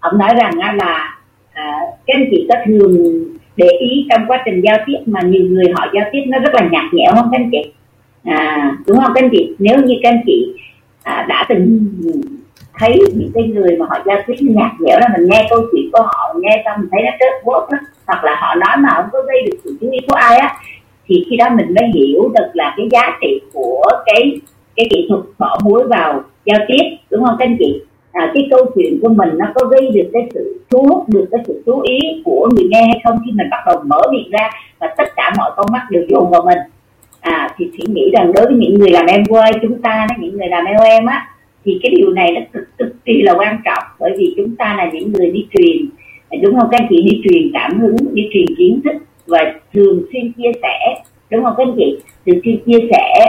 ông nói rằng là à, các anh chị có thường để ý trong quá trình giao tiếp mà nhiều người họ giao tiếp nó rất là nhạt nhẽo không các anh chị, à, đúng không các anh chị? Nếu như các anh chị à, đã từng thấy những cái người mà họ giao tiếp nhạt nhẽo là mình nghe câu chuyện của họ, nghe xong mình thấy nó trớt bốt đó, hoặc là họ nói mà không có gây được sự chú ý của ai á, thì khi đó mình mới hiểu được là cái giá trị của cái cái kỹ thuật bỏ muối vào giao tiếp, đúng không các anh chị? À, cái câu chuyện của mình nó có gây được cái sự thu hút được cái sự chú ý của người nghe hay không, khi mình bắt đầu mở miệng ra và tất cả mọi con mắt đều dồn vào mình. À, thì Thủy nghĩ rằng đối với những người làm em quay chúng ta, những người làm em á, thì cái điều này nó cực, cực kỳ là quan trọng, bởi vì chúng ta là những người đi truyền, đúng không các anh chị? Đi truyền cảm hứng, đi truyền kiến thức, và thường xuyên chia sẻ, đúng không các anh chị? Thường xuyên chia sẻ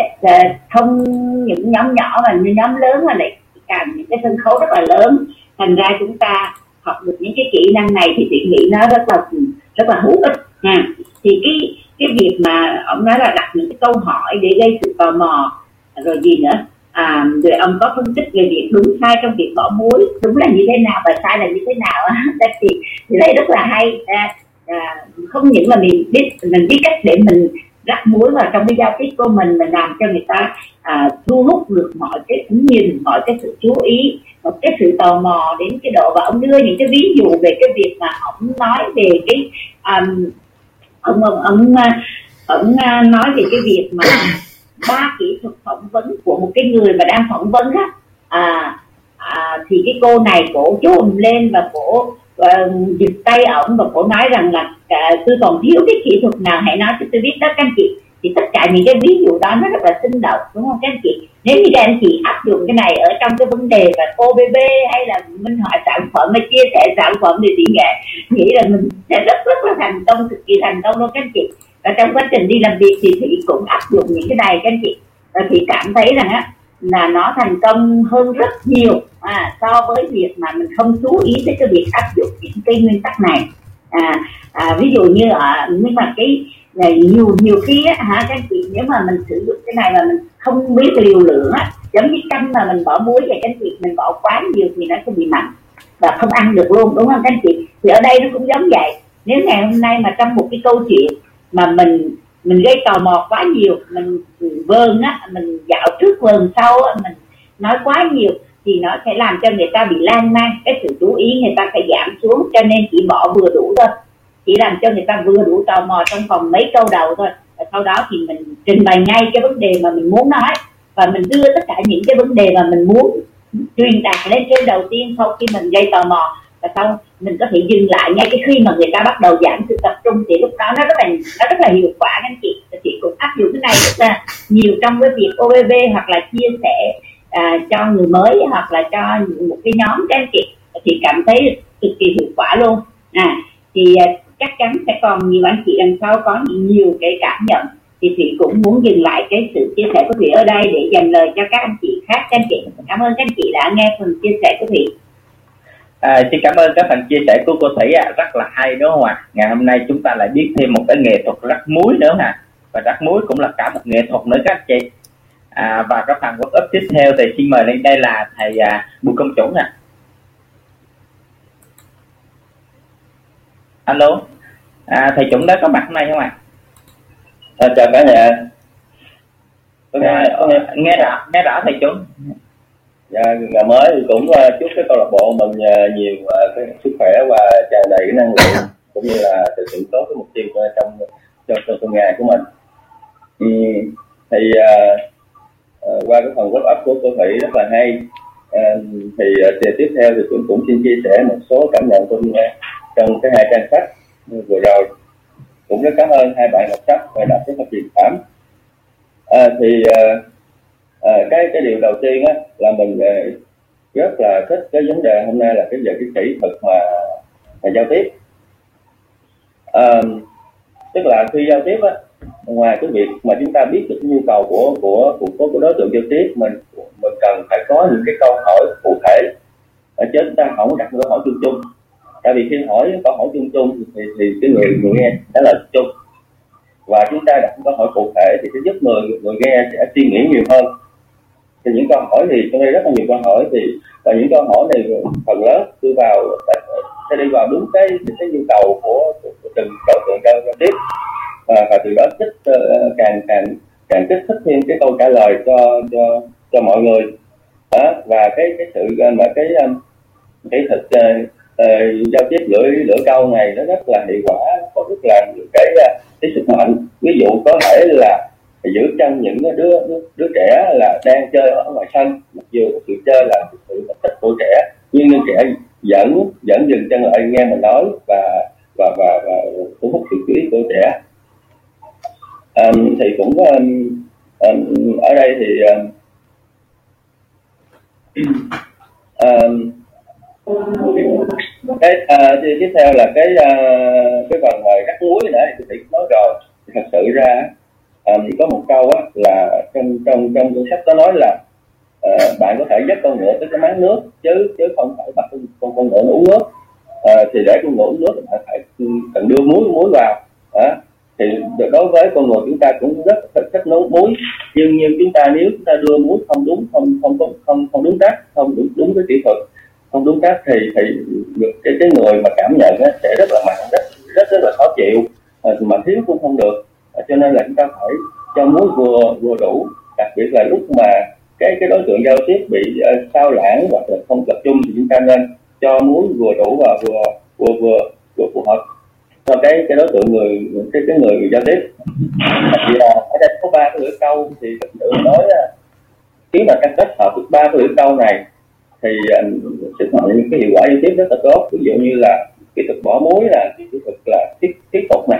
không những nhóm nhỏ mà những nhóm lớn, mà lại càng những cái sân khấu rất là lớn. Thành ra chúng ta học được những cái kỹ năng này thì chị nghĩ nó rất là rất là hữu ích ha. Thì cái cái việc mà ông nói là đặt những cái câu hỏi để gây sự tò mò, rồi gì nữa à, rồi ông có phân tích về việc đúng sai trong việc bỏ muối, đúng là như thế nào và sai là như thế nào á, thì đây rất là hay. À, À, không những là mình biết mình biết cách để mình rắc muối vào trong cái giao tiếp của mình, mình làm cho người ta à, thu hút được mọi cái nhìn, mọi cái sự chú ý, mọi cái sự tò mò đến cái độ. Và ông đưa những cái ví dụ về cái việc mà ông nói về cái um, ông, ông, ông, ông nói về cái việc mà ba kỹ thuật phỏng vấn của một cái người mà đang phỏng vấn á. À, à, thì cái cô này cổ chồm lên và cổ giật tay ổng và cổ nói rằng là tôi còn thiếu cái kỹ thuật nào hãy nói cho tôi biết đó các anh chị. Thì tất cả những cái ví dụ đó nó rất là sinh động, đúng không các anh chị? Nếu như các anh chị áp dụng cái này ở trong cái vấn đề và ô bê bê hay là mình hỏi sản phẩm hay chia sẻ sản phẩm thì chị nghĩ nghĩ là mình sẽ rất rất là thành công, cực kỳ thành công luôn các anh chị. Và trong quá trình đi làm việc thì chị cũng áp dụng những cái này các anh chị, và chị cảm thấy rằng á là nó thành công hơn rất nhiều à, so với việc mà mình không chú ý tới cái việc áp dụng những cái nguyên tắc này. À, à, ví dụ như à, nhưng mà cái này nhiều nhiều khi á, hả các anh chị, nếu mà mình sử dụng cái này mà mình không biết liều lượng á, giống như canh mà mình bỏ muối vậy các anh chị, mình bỏ quá nhiều thì nó sẽ bị mặn và không ăn được luôn, đúng không các anh chị? Thì ở đây nó cũng giống vậy. Nếu ngày hôm nay mà trong một cái câu chuyện mà mình mình gây tò mò quá nhiều, mình vơn á, mình dạo trước vơn sau á, mình nói quá nhiều thì nó sẽ làm cho người ta bị lan man, cái sự chú ý người ta phải giảm xuống, cho nên chỉ bỏ vừa đủ thôi, chỉ làm cho người ta vừa đủ tò mò trong vòng mấy câu đầu thôi, và sau đó thì mình trình bày ngay cái vấn đề mà mình muốn nói, và mình đưa tất cả những cái vấn đề mà mình muốn truyền đạt lên trên đầu tiên sau khi mình gây tò mò. và sau mình có thể dừng lại ngay cái khi mà người ta bắt đầu giảm sự tập trung, thì lúc đó nó rất là nó rất là hiệu quả các anh chị. Và chị cũng áp dụng cái này rất là nhiều trong cái việc ô bê bê hoặc là chia sẻ à, cho người mới hoặc là cho một cái nhóm các anh chị, thì cảm thấy cực kỳ hiệu quả luôn. À, thì chắc chắn sẽ còn nhiều anh chị đằng sau có nhiều cái cảm nhận, thì chị cũng muốn dừng lại cái sự chia sẻ của Thủy ở đây để dành lời cho các anh chị khác. Các anh chị, cảm ơn các anh chị đã nghe phần chia sẻ của Thủy. À, xin cảm ơn các phần chia sẻ của cô Thủy à, rất là hay đúng không ạ? À? Ngày hôm nay chúng ta lại biết thêm một cái nghệ thuật rắc muối nữa ha, và rắc muối cũng là cả một nghệ thuật nữa các anh chị. À, và các phần workshop tiếp theo thì xin mời lên đây là thầy à, Bùi Công Chuẩn nè. À. Alo, à, thầy Chuẩn đã có mặt hôm nay không ạ? À? À, chào cả nhà. Tôi nghe, à, tôi nghe, nghe rõ, nghe rõ thầy Chuẩn. Dạ, ngày mới cũng chúc cái câu lạc bộ mình nhiều cái sức khỏe và tràn đầy cái năng lượng cũng như là thực hiện tốt cái mục tiêu trong trong trong, trong ngày của mình. Ừ, thì uh, qua cái phần workshop của cô Thủy rất là hay. Uh, thì, thì tiếp theo thì cũng cũng xin chia sẻ một số cảm nhận của mình trong cái hai trang sách vừa rồi. Cũng rất cảm ơn hai bạn đọc sách và đọc sách truyền cảm. À, thì à, à, cái cái điều đầu tiên á, là mình à, rất là thích cái vấn đề hôm nay là cái về cái kỹ thuật mà, mà giao tiếp. À, tức là khi giao tiếp á, ngoài cái việc mà chúng ta biết được nhu cầu của của của của đối tượng giao tiếp, mình mình cần phải có những cái câu hỏi cụ thể, chứ chúng ta không đặt câu hỏi chung chung. Tại vì khi hỏi câu hỏi chung chung thì, thì cái người người nghe trả lời chung, và chúng ta đặt câu hỏi cụ thể thì sẽ giúp người người nghe sẽ suy nghĩ nhiều hơn. Thì những câu hỏi thì trong đây rất là nhiều câu hỏi, thì và những câu hỏi này phần lớn đưa vào sẽ đi vào đúng cái cái nhu cầu của từng đối tượng giao tiếp, và, và từ đó tích uh, càng càng càng kích thích thêm cái câu trả lời cho cho cho mọi người. Đó, và cái cái sự mà cái cái thực uh, Ờ, giao tiếp lưỡi lưỡi câu này nó rất là hiệu quả, có rất là nhiều cái cái sức mạnh. Ví dụ có thể là giữ chân những đứa đứa trẻ là đang chơi ở ngoài sân, mặc dù sự chơi là sự thích của trẻ, nhưng đứa trẻ vẫn vẫn dừng chân lại nghe mình nói và và và, và thu hút sự chú ý của trẻ. À, thì cũng à, ở đây thì à, cái uh, tiếp theo là cái uh, cái phần ngoài rắc muối nữa thì tôi nói rồi. Thật sự ra um, có một câu á, là trong trong trong cuốn sách nó nói là uh, bạn có thể dắt con ngựa tới cái máng nước chứ chứ không phải bắt con con ngựa uống nước. Uh, thì để con ngựa uống nước bạn phải cần đưa muối muối vào. Uh, thì đối với con ngựa chúng ta cũng rất thích nấu muối, nhưng nhưng chúng ta nếu chúng ta đưa muối không đúng không không không không, không đúng cách, không đúng đúng cái kỹ thuật, không đúng cách thì thì cái cái người mà cảm nhận nó sẽ rất là mạnh, rất rất rất là khó chịu, mà thiếu cũng không được. Cho nên là chúng ta phải cho muối vừa vừa đủ, đặc biệt là lúc mà cái cái đối tượng giao tiếp bị uh, sao lãng hoặc là không tập trung thì chúng ta nên cho muối vừa đủ và vừa vừa vừa vừa phù hợp cho cái cái đối tượng người cái cái người giao tiếp. Thì là ở đây có ba cái lưỡi câu, thì thực sự nói khi mà cách kết hợp được ba cái lưỡi câu này thì sức mạnh những cái hiệu quả giao tiếp rất là tốt. Ví dụ như là kỹ thuật bỏ muối là kỹ thuật là tiếp tiếp tục nè,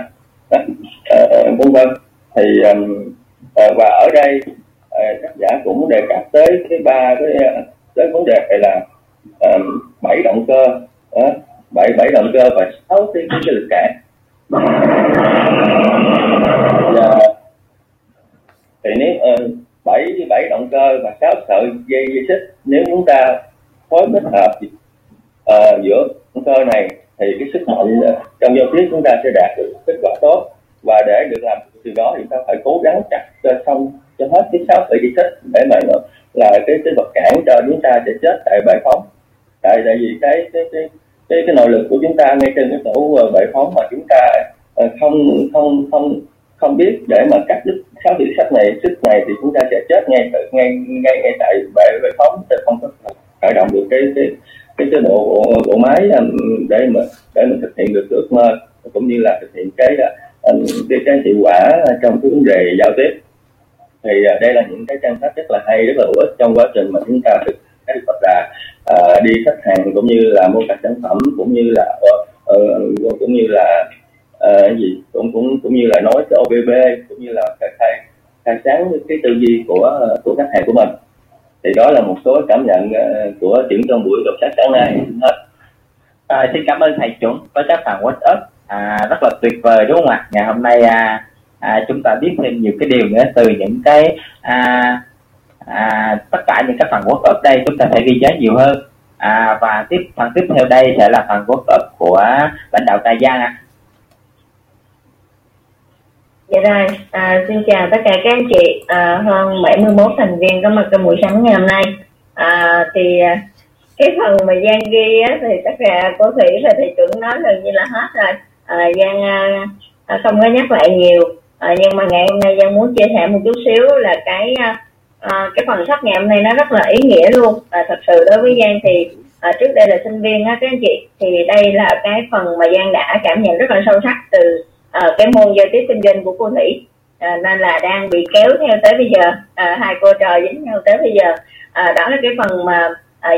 vân vân. Thì và ở đây tác giả cũng đề cập tới cái ba cái tới vấn đề này là bảy động cơ, bảy bảy động cơ và sáu cái cái lực cản. Thì nếu bảy với bảy động cơ và sáu sợi dây dây xích, nếu chúng ta phối kết hợp uh, giữa động cơ này thì cái sức mạnh trong giao tiếp chúng ta sẽ đạt được kết quả tốt. Và để được làm từ đó thì chúng ta phải cố gắng chặt cho xong cho hết cái sáu sợi dây xích để mà là cái cái vật cản cho chúng ta sẽ chết tại bãi phóng. Tại tại vì cái cái cái cái, cái nội lực của chúng ta ngay trên cái tổ bãi phóng mà chúng ta uh, không không không không biết để mà cắt đứt sáu sợi xích này xích này thì chúng ta sẽ chết ngay tại ngay ngay ngay tại bãi bãi phóng, sẽ không có khởi động được cái cái cái chế độ bộ máy để mà để mình thực hiện được ước mơ cũng như là thực hiện cái cái cái hiệu quả trong cái vấn đề giao tiếp. Thì đây là những cái trang sách rất là hay, rất là hữu ích trong quá trình mà chúng ta thực cái hoặc là uh, đi khách hàng cũng như là mua các sản phẩm cũng như là uh, uh, cũng như là uh, gì cũng cũng cũng như là nói cho ô bê bê cũng như là khai khai sáng cái tư duy của của khách hàng của mình. Thì đó là một số cảm nhận của trưởng trong buổi đọc sách sáng nay hết. À, xin cảm ơn thầy Chuẩn với tác phẩm What's Up, à, rất là tuyệt vời đúng không ạ? Ngày hôm nay à, à, chúng ta biết thêm nhiều cái điều nữa từ những cái à, à, tất cả những cái phần What's Up đây chúng ta phải ghi nhớ nhiều hơn. À, và tiếp phần tiếp theo đây sẽ là phần What's Up của lãnh đạo Tài Giang ạ. Dạ rồi, à, xin chào tất cả các anh chị, à, hơn bảy mươi mốt thành viên có mặt trong buổi sáng ngày hôm nay. À, thì cái phần mà Giang ghi á, thì tất cả cô Thủy và thầy Chuẩn nói gần như là hết rồi. À, Giang à, không có nhắc lại nhiều, à, nhưng mà ngày hôm nay Giang muốn chia sẻ một chút xíu là cái à, cái phần sách ngày hôm nay nó rất là ý nghĩa luôn. À, thật sự đối với Giang thì à, trước đây là sinh viên á, các anh chị, thì đây là cái phần mà Giang đã cảm nhận rất là sâu sắc từ À, cái môn giao tiếp kinh doanh của cô Thủy, à, nên là đang bị kéo theo tới bây giờ, à, hai cô trò dính nhau tới bây giờ. À, đó là cái phần mà à,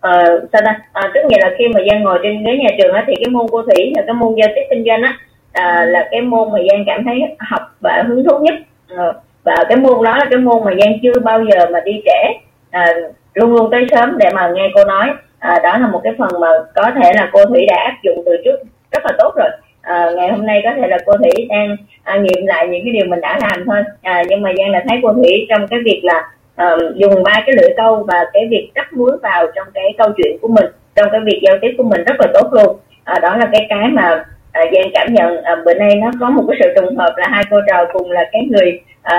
à, sao ta? À, tức nghĩa là khi mà Giang ngồi trên ghế nhà trường á, thì cái môn cô Thủy là cái môn giao tiếp kinh doanh á, à, là cái môn mà Giang cảm thấy học và hứng thú nhất, à, và cái môn đó là cái môn mà Giang chưa bao giờ mà đi trễ, à, luôn luôn tới sớm để mà nghe cô nói. À, đó là một cái phần mà có thể là cô Thủy đã áp dụng từ trước rất là tốt rồi. À, ngày hôm nay có thể là cô Thủy đang à, nghiệm lại những cái điều mình đã làm thôi, à, nhưng mà Giang đã thấy cô Thủy trong cái việc là à, dùng ba cái lưỡi câu và cái việc cắt muối vào trong cái câu chuyện của mình, trong cái việc giao tiếp của mình rất là tốt luôn. À, đó là cái cái mà à, Giang cảm nhận à, bữa nay nó có một cái sự trùng hợp là hai cô trò cùng là cái người à,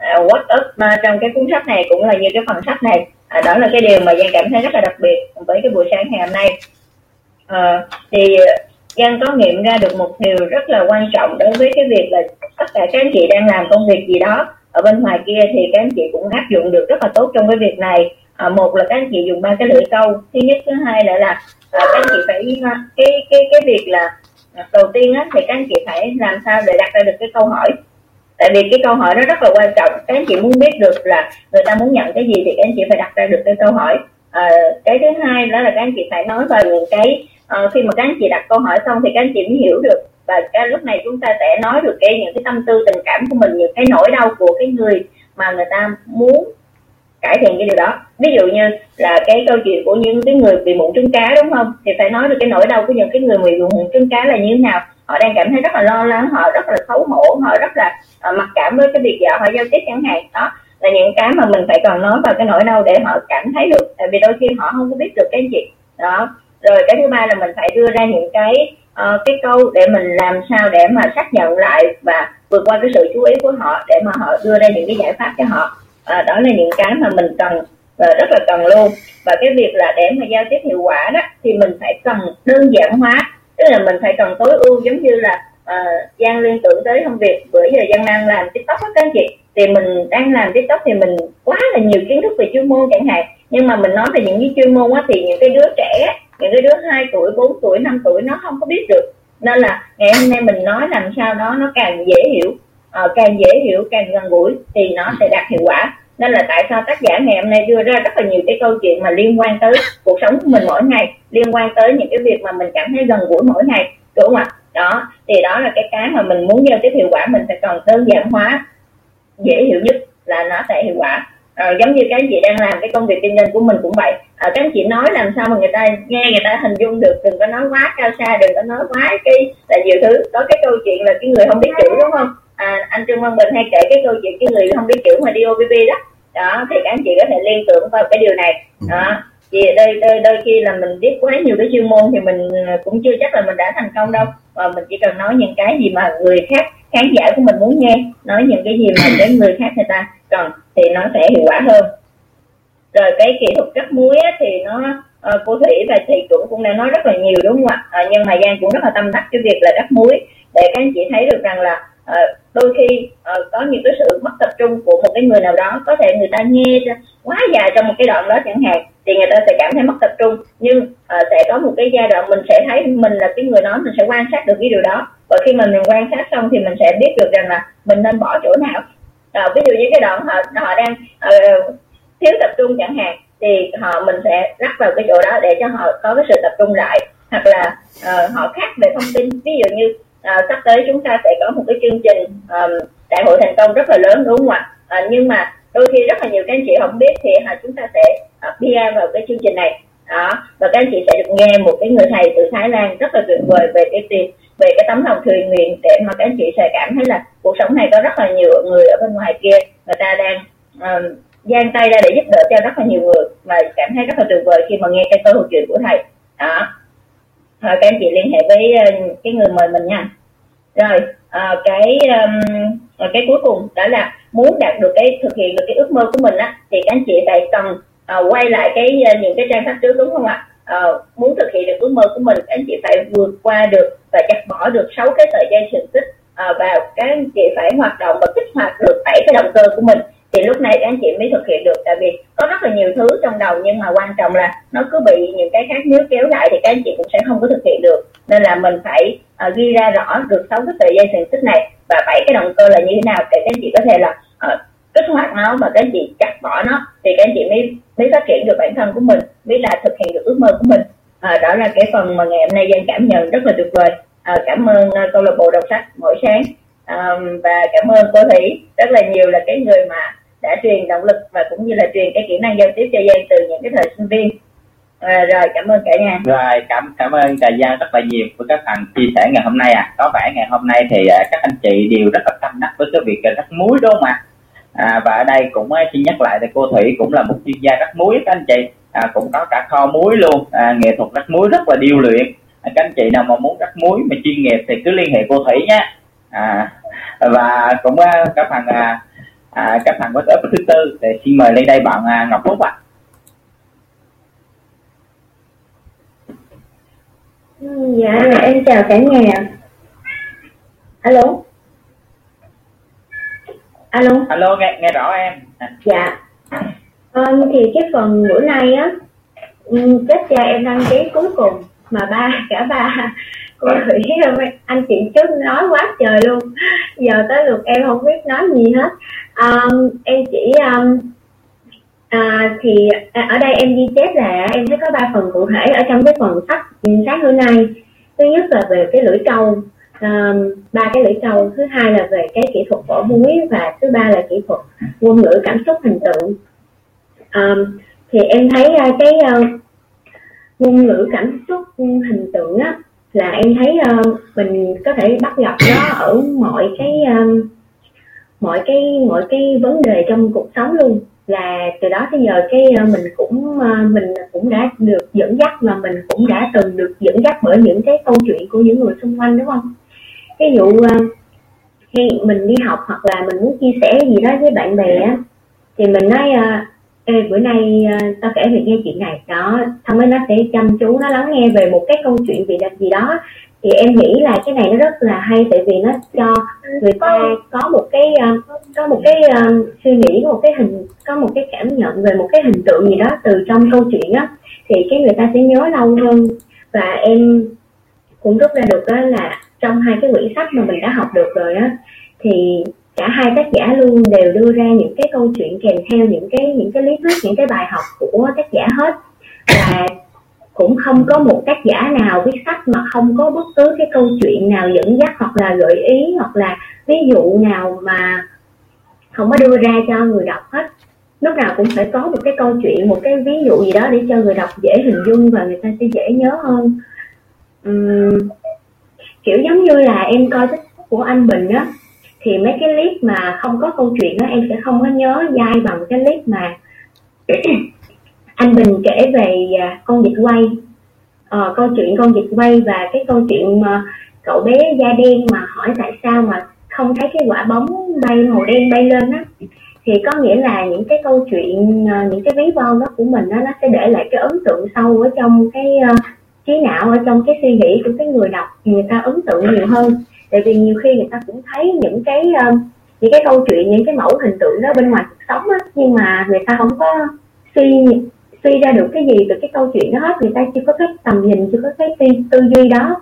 What's Up mà trong cái cuốn sách này cũng là như cái phần sách này. À, đó là cái điều mà Giang cảm thấy rất là đặc biệt với cái buổi sáng ngày hôm nay. À, thì Giang có nghiệm ra được một điều rất là quan trọng đối với cái việc là tất cả các anh chị đang làm công việc gì đó ở bên ngoài kia thì các anh chị cũng áp dụng được rất là tốt trong cái việc này. À, một là các anh chị dùng ba cái lưỡi câu, thứ nhất, thứ hai lại là à, các anh chị phải cái cái cái việc là đầu tiên á, thì các anh chị phải làm sao để đặt ra được cái câu hỏi, tại vì cái câu hỏi nó rất là quan trọng. Các anh chị muốn biết được là người ta muốn nhận cái gì thì các anh chị phải đặt ra được cái câu hỏi. À, cái thứ hai đó là các anh chị phải nói vào những cái Ờ, khi mà các anh chị đặt câu hỏi xong thì các anh chị mới hiểu được, và cái lúc này chúng ta sẽ nói được cái những cái tâm tư tình cảm của mình, những cái nỗi đau của cái người mà người ta muốn cải thiện cái điều đó. Ví dụ như là cái câu chuyện của những cái người bị mụn trứng cá đúng không, thì phải nói được cái nỗi đau của những cái người bị mụn trứng cá là như thế nào, họ đang cảm thấy rất là lo lắng, họ rất là xấu hổ, họ rất là uh, mặc cảm với cái việc giờ họ giao tiếp chẳng hạn. Đó là những cái mà mình phải còn nói vào cái nỗi đau để họ cảm thấy được, tại vì đôi khi họ không có biết được cái gì đó. Rồi cái thứ ba là mình phải đưa ra những cái uh, cái câu để mình làm sao để mà xác nhận lại và vượt qua cái sự chú ý của họ để mà họ đưa ra những cái giải pháp cho họ. Uh, đó là những cái mà mình cần, uh, rất là cần luôn. Và cái việc là để mà giao tiếp hiệu quả đó thì mình phải cần đơn giản hóa, tức là mình phải cần tối ưu, giống như là uh, Giang liên tưởng tới công việc bữa giờ Giang đang làm TikTok đó các anh chị. Thì mình đang làm TikTok thì mình quá là nhiều kiến thức về chuyên môn chẳng hạn, nhưng mà mình nói về những cái chuyên môn á thì những cái đứa trẻ, những cái đứa hai tuổi, bốn tuổi, năm tuổi nó không có biết được. Nên là ngày hôm nay mình nói làm sao đó nó càng dễ hiểu, à, càng dễ hiểu, càng gần gũi thì nó sẽ đạt hiệu quả. Nên là tại sao tác giả ngày hôm nay đưa ra rất là nhiều cái câu chuyện mà liên quan tới cuộc sống của mình mỗi ngày, liên quan tới những cái việc mà mình cảm thấy gần gũi mỗi ngày, đúng không ạ? Đó, thì đó là cái cái mà mình muốn giao tiếp hiệu quả, mình phải còn đơn giản hóa, dễ hiểu nhất là nó sẽ hiệu quả. À, giống như các anh chị đang làm cái công việc kinh doanh của mình cũng vậy. À, các anh chị nói làm sao mà người ta nghe, người ta hình dung được, đừng có nói quá cao xa, đừng có nói quá cái là nhiều thứ. Có cái câu chuyện là cái người không biết chữ đúng không? À, anh Trương Văn Bình hay kể cái câu chuyện cái người không biết chữ mà đi ô bê bê đó. Đó thì các anh chị có thể liên tưởng vào cái điều này. Đó, vì đôi, đôi, đôi khi là mình biết quá nhiều cái chuyên môn thì mình cũng chưa chắc là mình đã thành công đâu. Mà mình chỉ cần nói những cái gì mà người khác, khán giả của mình muốn nghe, nói những cái gì mà để người khác người ta cần thì nó sẽ hiệu quả hơn. Rồi cái kỹ thuật cắt muối á, thì nó uh, cô Thủy và thầy Chuẩn cũng đã nói rất là nhiều đúng không ạ? À, nhưng mà Giang cũng rất là tâm đắc cái việc là cắt muối để các anh chị thấy được rằng là uh, đôi khi uh, có những cái sự mất tập trung của một cái người nào đó, có thể người ta nghe quá dài trong một cái đoạn đó chẳng hạn thì người ta sẽ cảm thấy mất tập trung, nhưng uh, sẽ có một cái giai đoạn mình sẽ thấy mình là cái người nói, mình sẽ quan sát được cái điều đó, và khi mà mình quan sát xong thì mình sẽ biết được rằng là mình nên bỏ chỗ nào. À, ví dụ như cái đoạn họ, họ đang uh, thiếu tập trung chẳng hạn, thì họ mình sẽ lắp vào cái chỗ đó để cho họ có cái sự tập trung lại, hoặc là uh, họ khác về thông tin. Ví dụ như uh, sắp tới chúng ta sẽ có một cái chương trình um, đại hội thành công rất là lớn, đúng không ạ? Uh, nhưng mà đôi khi rất là nhiều các anh chị không biết thì uh, chúng ta sẽ uh, pê e vào cái chương trình này đó, và các anh chị sẽ được nghe một cái người thầy từ Thái Lan rất là tuyệt vời về cái tiền, về cái tấm lòng thùy nguyện, để mà các anh chị sẽ cảm thấy là cuộc sống này có rất là nhiều người ở bên ngoài kia, người ta đang um, giang tay ra để giúp đỡ cho rất là nhiều người, mà cảm thấy rất là tuyệt vời khi mà nghe cái câu chuyện chuyện của thầy đó. Rồi các anh chị liên hệ với uh, cái người mời mình nha. Rồi uh, cái um, cái cuối cùng đó là muốn đạt được cái thực hiện được cái ước mơ của mình á, thì các anh chị phải cần uh, quay lại cái uh, những cái trang sách trước, đúng không ạ? Uh, muốn thực hiện được ước mơ của mình, các anh chị phải vượt qua được và chặt bỏ được sáu cái sợi dây xiềng xích, uh, và các anh chị phải hoạt động và kích hoạt được bảy cái động cơ của mình, thì lúc này các anh chị mới thực hiện được. Tại vì có rất là nhiều thứ trong đầu nhưng mà quan trọng là nó cứ bị những cái khác nếu kéo lại thì các anh chị cũng sẽ không có thực hiện được. Nên là mình phải uh, ghi ra rõ được sáu cái sợi dây xiềng xích này và bảy cái động cơ là như thế nào để các anh chị có thể là uh, kích hoạt nó và các anh chị chặt bỏ nó, thì các anh chị mới mới phát triển được bản thân của mình, mới là thực hiện được ước mơ của mình. À, đó là cái phần mà ngày hôm nay Giang cảm nhận rất là tuyệt vời. À, cảm ơn uh, câu lạc bộ đọc sách mỗi sáng, à, và cảm ơn cô Thủy rất là nhiều, là cái người mà đã truyền động lực và cũng như là truyền cái kỹ năng giao tiếp cho Giang từ những cái thời sinh viên. À, rồi cảm ơn cả nhà. Rồi cảm cảm ơn cả Giang rất là nhiều với các phần chia sẻ ngày hôm nay. À, có vẻ ngày hôm nay thì uh, các anh chị đều rất là tâm đắc với cái việc uh, rắc muối, đúng không ạ? À, và ở đây cũng xin nhắc lại thì cô Thủy cũng là một chuyên gia rắc muối các anh chị, à, cũng có cả kho muối luôn, à, nghệ thuật rắc muối rất là điêu luyện. À, các anh chị nào mà muốn rắc muối mà chuyên nghiệp thì cứ liên hệ cô Thủy nhé. À, và cũng các thằng à, à, các thằng WhatsApp thứ tư thì xin mời lên đây bạn à, Ngọc Phúc ạ. À. Dạ em chào cả nhà. Alo. Alo. Alo, nghe, nghe rõ em. Dạ. Ờ, thì cái phần bữa nay á, các cha em đăng ký cuối cùng mà ba cả ba cô Thủy anh chị trước nói quá trời luôn, giờ tới lượt em không biết nói gì hết. À, em chỉ à, thì ở đây em ghi chép là em thấy có ba phần cụ thể ở trong cái phần sách sáng hôm nay. Thứ nhất là về cái lưỡi câu, ba uh, cái lưỡi câu, thứ hai là về cái kỹ thuật vỏ muối, và thứ ba là kỹ thuật ngôn ngữ cảm xúc hình tượng. Uh, thì em thấy uh, cái uh, ngôn ngữ cảm xúc hình tượng á, là em thấy uh, mình có thể bắt gặp nó ở mọi cái uh, mọi cái mọi cái vấn đề trong cuộc sống luôn. Là từ đó tới giờ cái uh, mình cũng uh, mình cũng đã được dẫn dắt, và mình cũng đã từng được dẫn dắt bởi những cái câu chuyện của những người xung quanh, đúng không? Ví dụ khi mình đi học hoặc là mình muốn chia sẻ gì đó với bạn bè á, thì mình nói ê bữa nay tao kể về nghe chuyện này đó, xong rồi nó sẽ chăm chú nó lắng nghe về một cái câu chuyện về gì đó. Thì em nghĩ là cái này nó rất là hay, tại vì nó cho người ta có một cái có một cái uh, suy nghĩ, một cái hình có một cái cảm nhận về một cái hình tượng gì đó từ trong câu chuyện á, thì cái người ta sẽ nhớ lâu hơn. Và em cũng rút ra được đó là trong hai cái quyển sách mà mình đã học được rồi á, thì cả hai tác giả luôn đều đưa ra những cái câu chuyện kèm theo những cái những cái lý thuyết, những cái bài học của tác giả hết. Và cũng không có một tác giả nào viết sách mà không có bất cứ cái câu chuyện nào dẫn dắt hoặc là gợi ý hoặc là ví dụ nào mà không có đưa ra cho người đọc hết. Lúc nào cũng phải có một cái câu chuyện, một cái ví dụ gì đó để cho người đọc dễ hình dung và người ta sẽ dễ nhớ hơn. Uhm, kiểu giống như là em coi sách của anh Bình á, thì mấy cái clip mà không có câu chuyện đó em sẽ không có nhớ dai bằng cái clip mà anh Bình kể về con vịt quay, ờ, câu chuyện con vịt quay và cái câu chuyện mà cậu bé da đen mà hỏi tại sao mà không thấy cái quả bóng bay màu đen bay lên á. Thì có nghĩa là những cái câu chuyện, những cái ví von đó của mình đó, nó sẽ để lại cái ấn tượng sâu ở trong cái uh, trí não, ở trong cái suy nghĩ của cái người đọc, người ta ấn tượng nhiều hơn. Tại vì nhiều khi người ta cũng thấy những cái uh, những cái câu chuyện, những cái mẫu hình tượng đó bên ngoài cuộc sống á, nhưng mà người ta không có suy suy ra được cái gì từ cái câu chuyện đó hết, người ta chưa có cái tầm nhìn, chưa có cái tư, tư duy đó.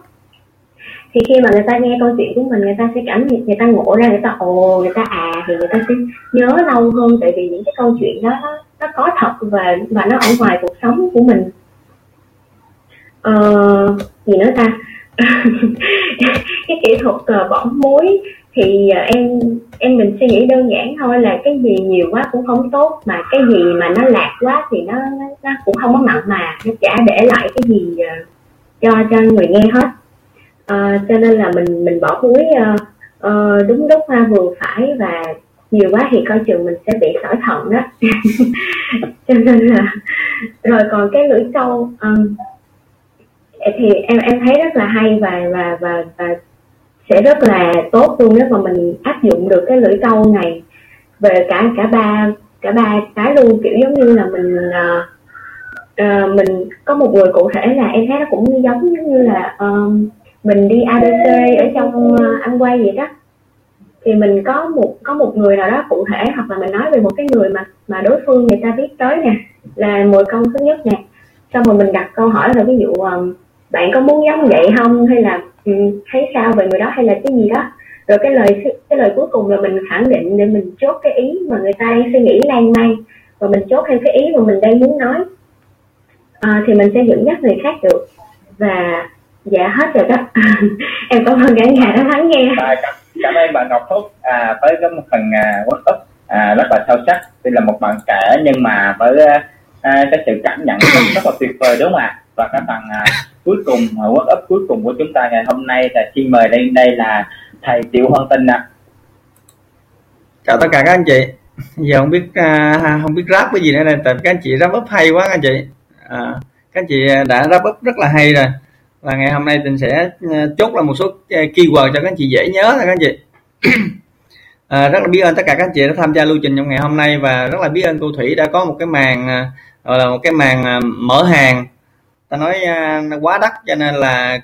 Thì khi mà người ta nghe câu chuyện của mình, người ta sẽ cảm nhận, người ta ngộ ra, người ta ồ, người ta à, thì người ta sẽ nhớ lâu hơn, tại vì những cái câu chuyện đó nó có thật và và nó ở ngoài cuộc sống của mình. Ờ, gì nữa ta? Cái kỹ thuật uh, bỏ muối thì uh, em em mình suy nghĩ đơn giản thôi là cái gì nhiều quá cũng không tốt, mà cái gì mà nó lạc quá thì nó nó cũng không có mặn mà, nó chả để lại cái gì uh, cho cho người nghe hết. Uh, cho nên là mình mình bỏ muối uh, uh, đúng lúc uh, vừa phải, và nhiều quá thì coi chừng mình sẽ bị sỏi thận đó. Cho nên là rồi còn cái lưỡi câu um, thì em em thấy rất là hay và và và và sẽ rất là tốt luôn nếu mà mình áp dụng được cái lưỡi câu này về cả cả ba cả ba cái luôn, kiểu giống như là mình uh, mình có một người cụ thể là em thấy nó cũng giống như là uh, mình đi a bê xê ở trong uh, ăn quay vậy đó, thì mình có một có một người nào đó cụ thể, hoặc là mình nói về một cái người mà mà đối phương người ta biết tới nè là mười câu thứ nhất nè, xong rồi mình đặt câu hỏi là ví dụ bạn có muốn giống vậy không, hay là thấy sao về người đó, hay là cái gì đó, rồi cái lời cái lời cuối cùng là mình khẳng định để mình chốt cái ý mà người ta đang suy nghĩ lan man, và mình chốt thêm cái ý mà mình đang muốn nói, à, thì mình sẽ dẫn dắt người khác được. Và dạ hết rồi đó. Em cảm ơn cả nhà đã lắng nghe. À, cảm, cảm ơn bạn Ngọc Phúc à, với cái một phần à, WhatsApp à, rất là sâu sắc. Tuy là một bạn trẻ nhưng mà với à, cái sự cảm nhận rất là tuyệt vời, đúng không ạ? Và các bạn à, cuối cùng WhatsApp cuối cùng của chúng ta ngày hôm nay là xin mời lên đây là thầy Triệu Hân Tinh ạ. Chào tất cả các anh chị. Giờ không biết à, không biết rap cái gì nữa này, tại các anh chị rap up hay quá các anh chị. À, các anh chị đã rap up rất là hay rồi. Và ngày hôm nay Tình sẽ chốt là một số keyword cho các anh chị dễ nhớ thôi các anh chị. À, rất là biết ơn tất cả các anh chị đã tham gia lưu trình trong ngày hôm nay, và rất là biết ơn cô Thủy đã có một cái màn gọi là một cái màn mở hàng, ta nói quá đắt, cho nên là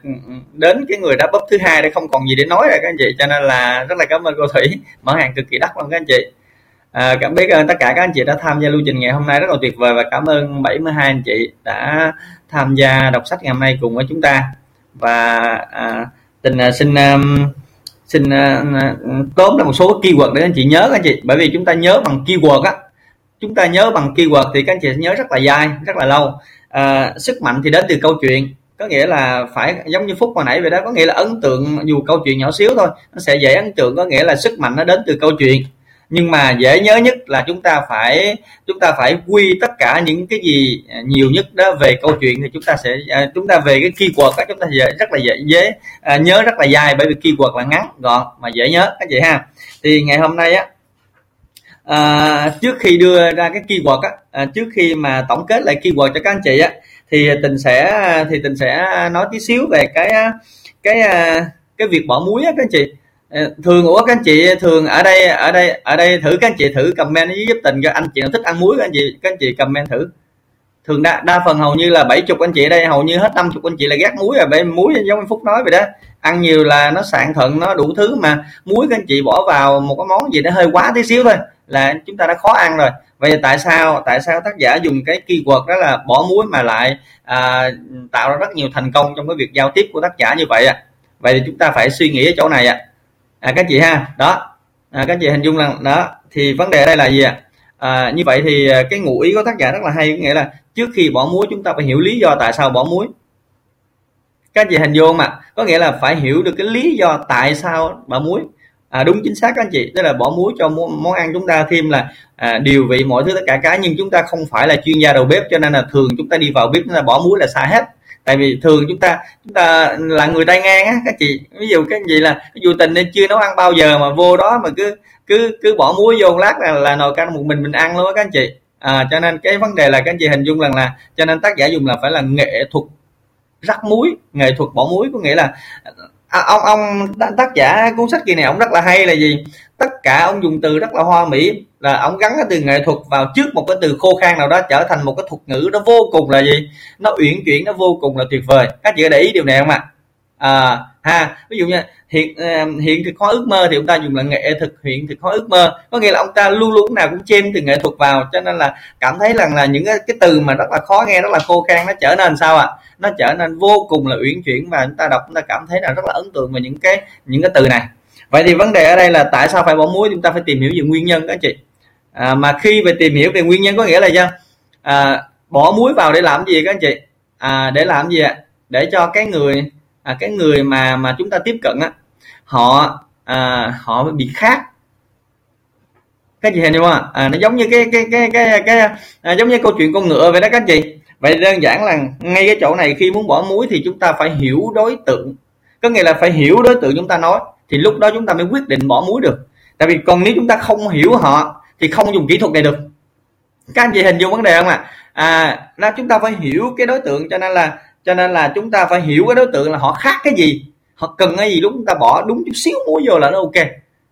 đến cái người đã bóp thứ hai để không còn gì để nói rồi các anh chị, cho nên là rất là cảm ơn cô Thủy mở hàng cực kỳ đắt luôn các anh chị. À, cảm biết ơn tất cả các anh chị đã tham gia lưu trình ngày hôm nay rất là tuyệt vời, và cảm ơn bảy mươi hai anh chị đã tham gia đọc sách ngày hôm nay cùng với chúng ta. Và à, Tình xin um, xin uh, tóm ra một số keyword để anh chị nhớ các anh chị, bởi vì chúng ta nhớ bằng keyword á, chúng ta nhớ bằng keyword thì các anh chị nhớ rất là dài, rất là lâu. À, sức mạnh thì đến từ câu chuyện, có nghĩa là phải giống như Phúc hồi nãy vậy đó, có nghĩa là ấn tượng, dù câu chuyện nhỏ xíu thôi nó sẽ dễ ấn tượng, có nghĩa là sức mạnh nó đến từ câu chuyện. Nhưng mà dễ nhớ nhất là chúng ta phải chúng ta phải quy tất cả những cái gì nhiều nhất đó về câu chuyện, thì chúng ta sẽ chúng ta về cái keyword đó, chúng ta dễ, rất là dễ, dễ à, nhớ rất là dài, bởi vì keyword là ngắn gọn mà dễ nhớ các chị ha. Thì ngày hôm nay á, à, trước khi đưa ra cái keyword á, à, trước khi mà tổng kết lại keyword cho các anh chị á, thì Tình sẽ thì Tình sẽ nói tí xíu về cái cái cái việc bỏ muối á các anh chị. Thường của các anh chị thường ở đây ở đây ở đây thử các anh chị thử comment giúp Tình cho anh chị nào thích ăn muối, các anh chị các anh chị comment thử. Thường đa, đa phần hầu như là bảy mươi anh chị ở đây, hầu như hết năm mươi anh chị là ghét muối rồi, bởi muối giống như Phúc nói vậy đó, ăn nhiều là nó sạn thận, nó đủ thứ, mà muối các anh chị bỏ vào một cái món gì nó hơi quá tí xíu thôi là chúng ta đã khó ăn rồi. Vậy tại sao tại sao tác giả dùng cái keyword đó là bỏ muối mà lại à, tạo ra rất nhiều thành công trong cái việc giao tiếp của tác giả như vậy à? Vậy thì chúng ta phải suy nghĩ ở chỗ này ạ. À. À, các chị ha đó, à, các chị hình dung là đó, thì vấn đề ở đây là gì ạ? À, như vậy thì cái ngụ ý của tác giả rất là hay, có nghĩa là trước khi bỏ muối chúng ta phải hiểu lý do tại sao bỏ muối, các chị hình dung mà, có nghĩa là phải hiểu được cái lý do tại sao bỏ muối. À, đúng chính xác các anh chị, tức là bỏ muối cho món ăn chúng ta thêm là à, điều vị mọi thứ tất cả cái, nhưng chúng ta không phải là chuyên gia đầu bếp, cho nên là thường chúng ta đi vào bếp chúng ta bỏ muối là sai hết. Tại vì thường chúng ta chúng ta là người tay ngang á các chị, ví dụ cái gì là dù Tình nên chưa nấu ăn bao giờ mà vô đó mà cứ cứ cứ bỏ muối vô lát là là nồi canh một mình mình ăn luôn á các anh chị. À, cho nên cái vấn đề là các anh chị hình dung rằng là, là cho nên tác giả dùng là phải là nghệ thuật rắc muối, nghệ thuật bỏ muối, có nghĩa là à, ông ông tác giả cuốn sách kỳ này ông rất là hay là gì, tất cả ông dùng từ rất là hoa mỹ, là ông gắn cái từ nghệ thuật vào trước một cái từ khô khan nào đó trở thành một cái thuật ngữ nó vô cùng là gì, nó uyển chuyển, nó vô cùng là tuyệt vời. Các chị để ý điều này không ạ? À, ha, ví dụ như hiện hiện thực hóa ước mơ thì ông ta dùng là nghệ thực hiện thực hóa ước mơ, có nghĩa là ông ta luôn luôn nào cũng chêm từ nghệ thuật vào, cho nên là cảm thấy rằng là những cái, cái từ mà rất là khó nghe, rất là khô khan, nó trở nên sao ạ? À? Nó trở nên vô cùng là uyển chuyển, và chúng ta đọc chúng ta cảm thấy là rất là ấn tượng về những cái những cái từ này. Vậy thì vấn đề ở đây là tại sao phải bỏ muối, chúng ta phải tìm hiểu về nguyên nhân các anh chị. à, mà khi về tìm hiểu về nguyên nhân có nghĩa là do à, bỏ muối vào để làm gì các anh chị, à, để làm gì ạ, để cho cái người à, cái người mà mà chúng ta tiếp cận á, họ à, họ bị khát. Các chị hiểu không ạ? À, nó giống như cái cái cái cái, cái à, giống như câu chuyện con ngựa vậy đó các anh chị. Vậy đơn giản là ngay cái chỗ này khi muốn bỏ muối thì chúng ta phải hiểu đối tượng, có nghĩa là phải hiểu đối tượng chúng ta nói thì lúc đó chúng ta mới quyết định bỏ muối được. Tại vì còn nếu chúng ta không hiểu họ thì không dùng kỹ thuật này được. Các anh chị hình dung vấn đề không ạ? À, là chúng ta phải hiểu cái đối tượng, cho nên là cho nên là chúng ta phải hiểu cái đối tượng là họ khác cái gì, họ cần cái gì, lúc chúng ta bỏ đúng chút xíu muối vô là nó ok.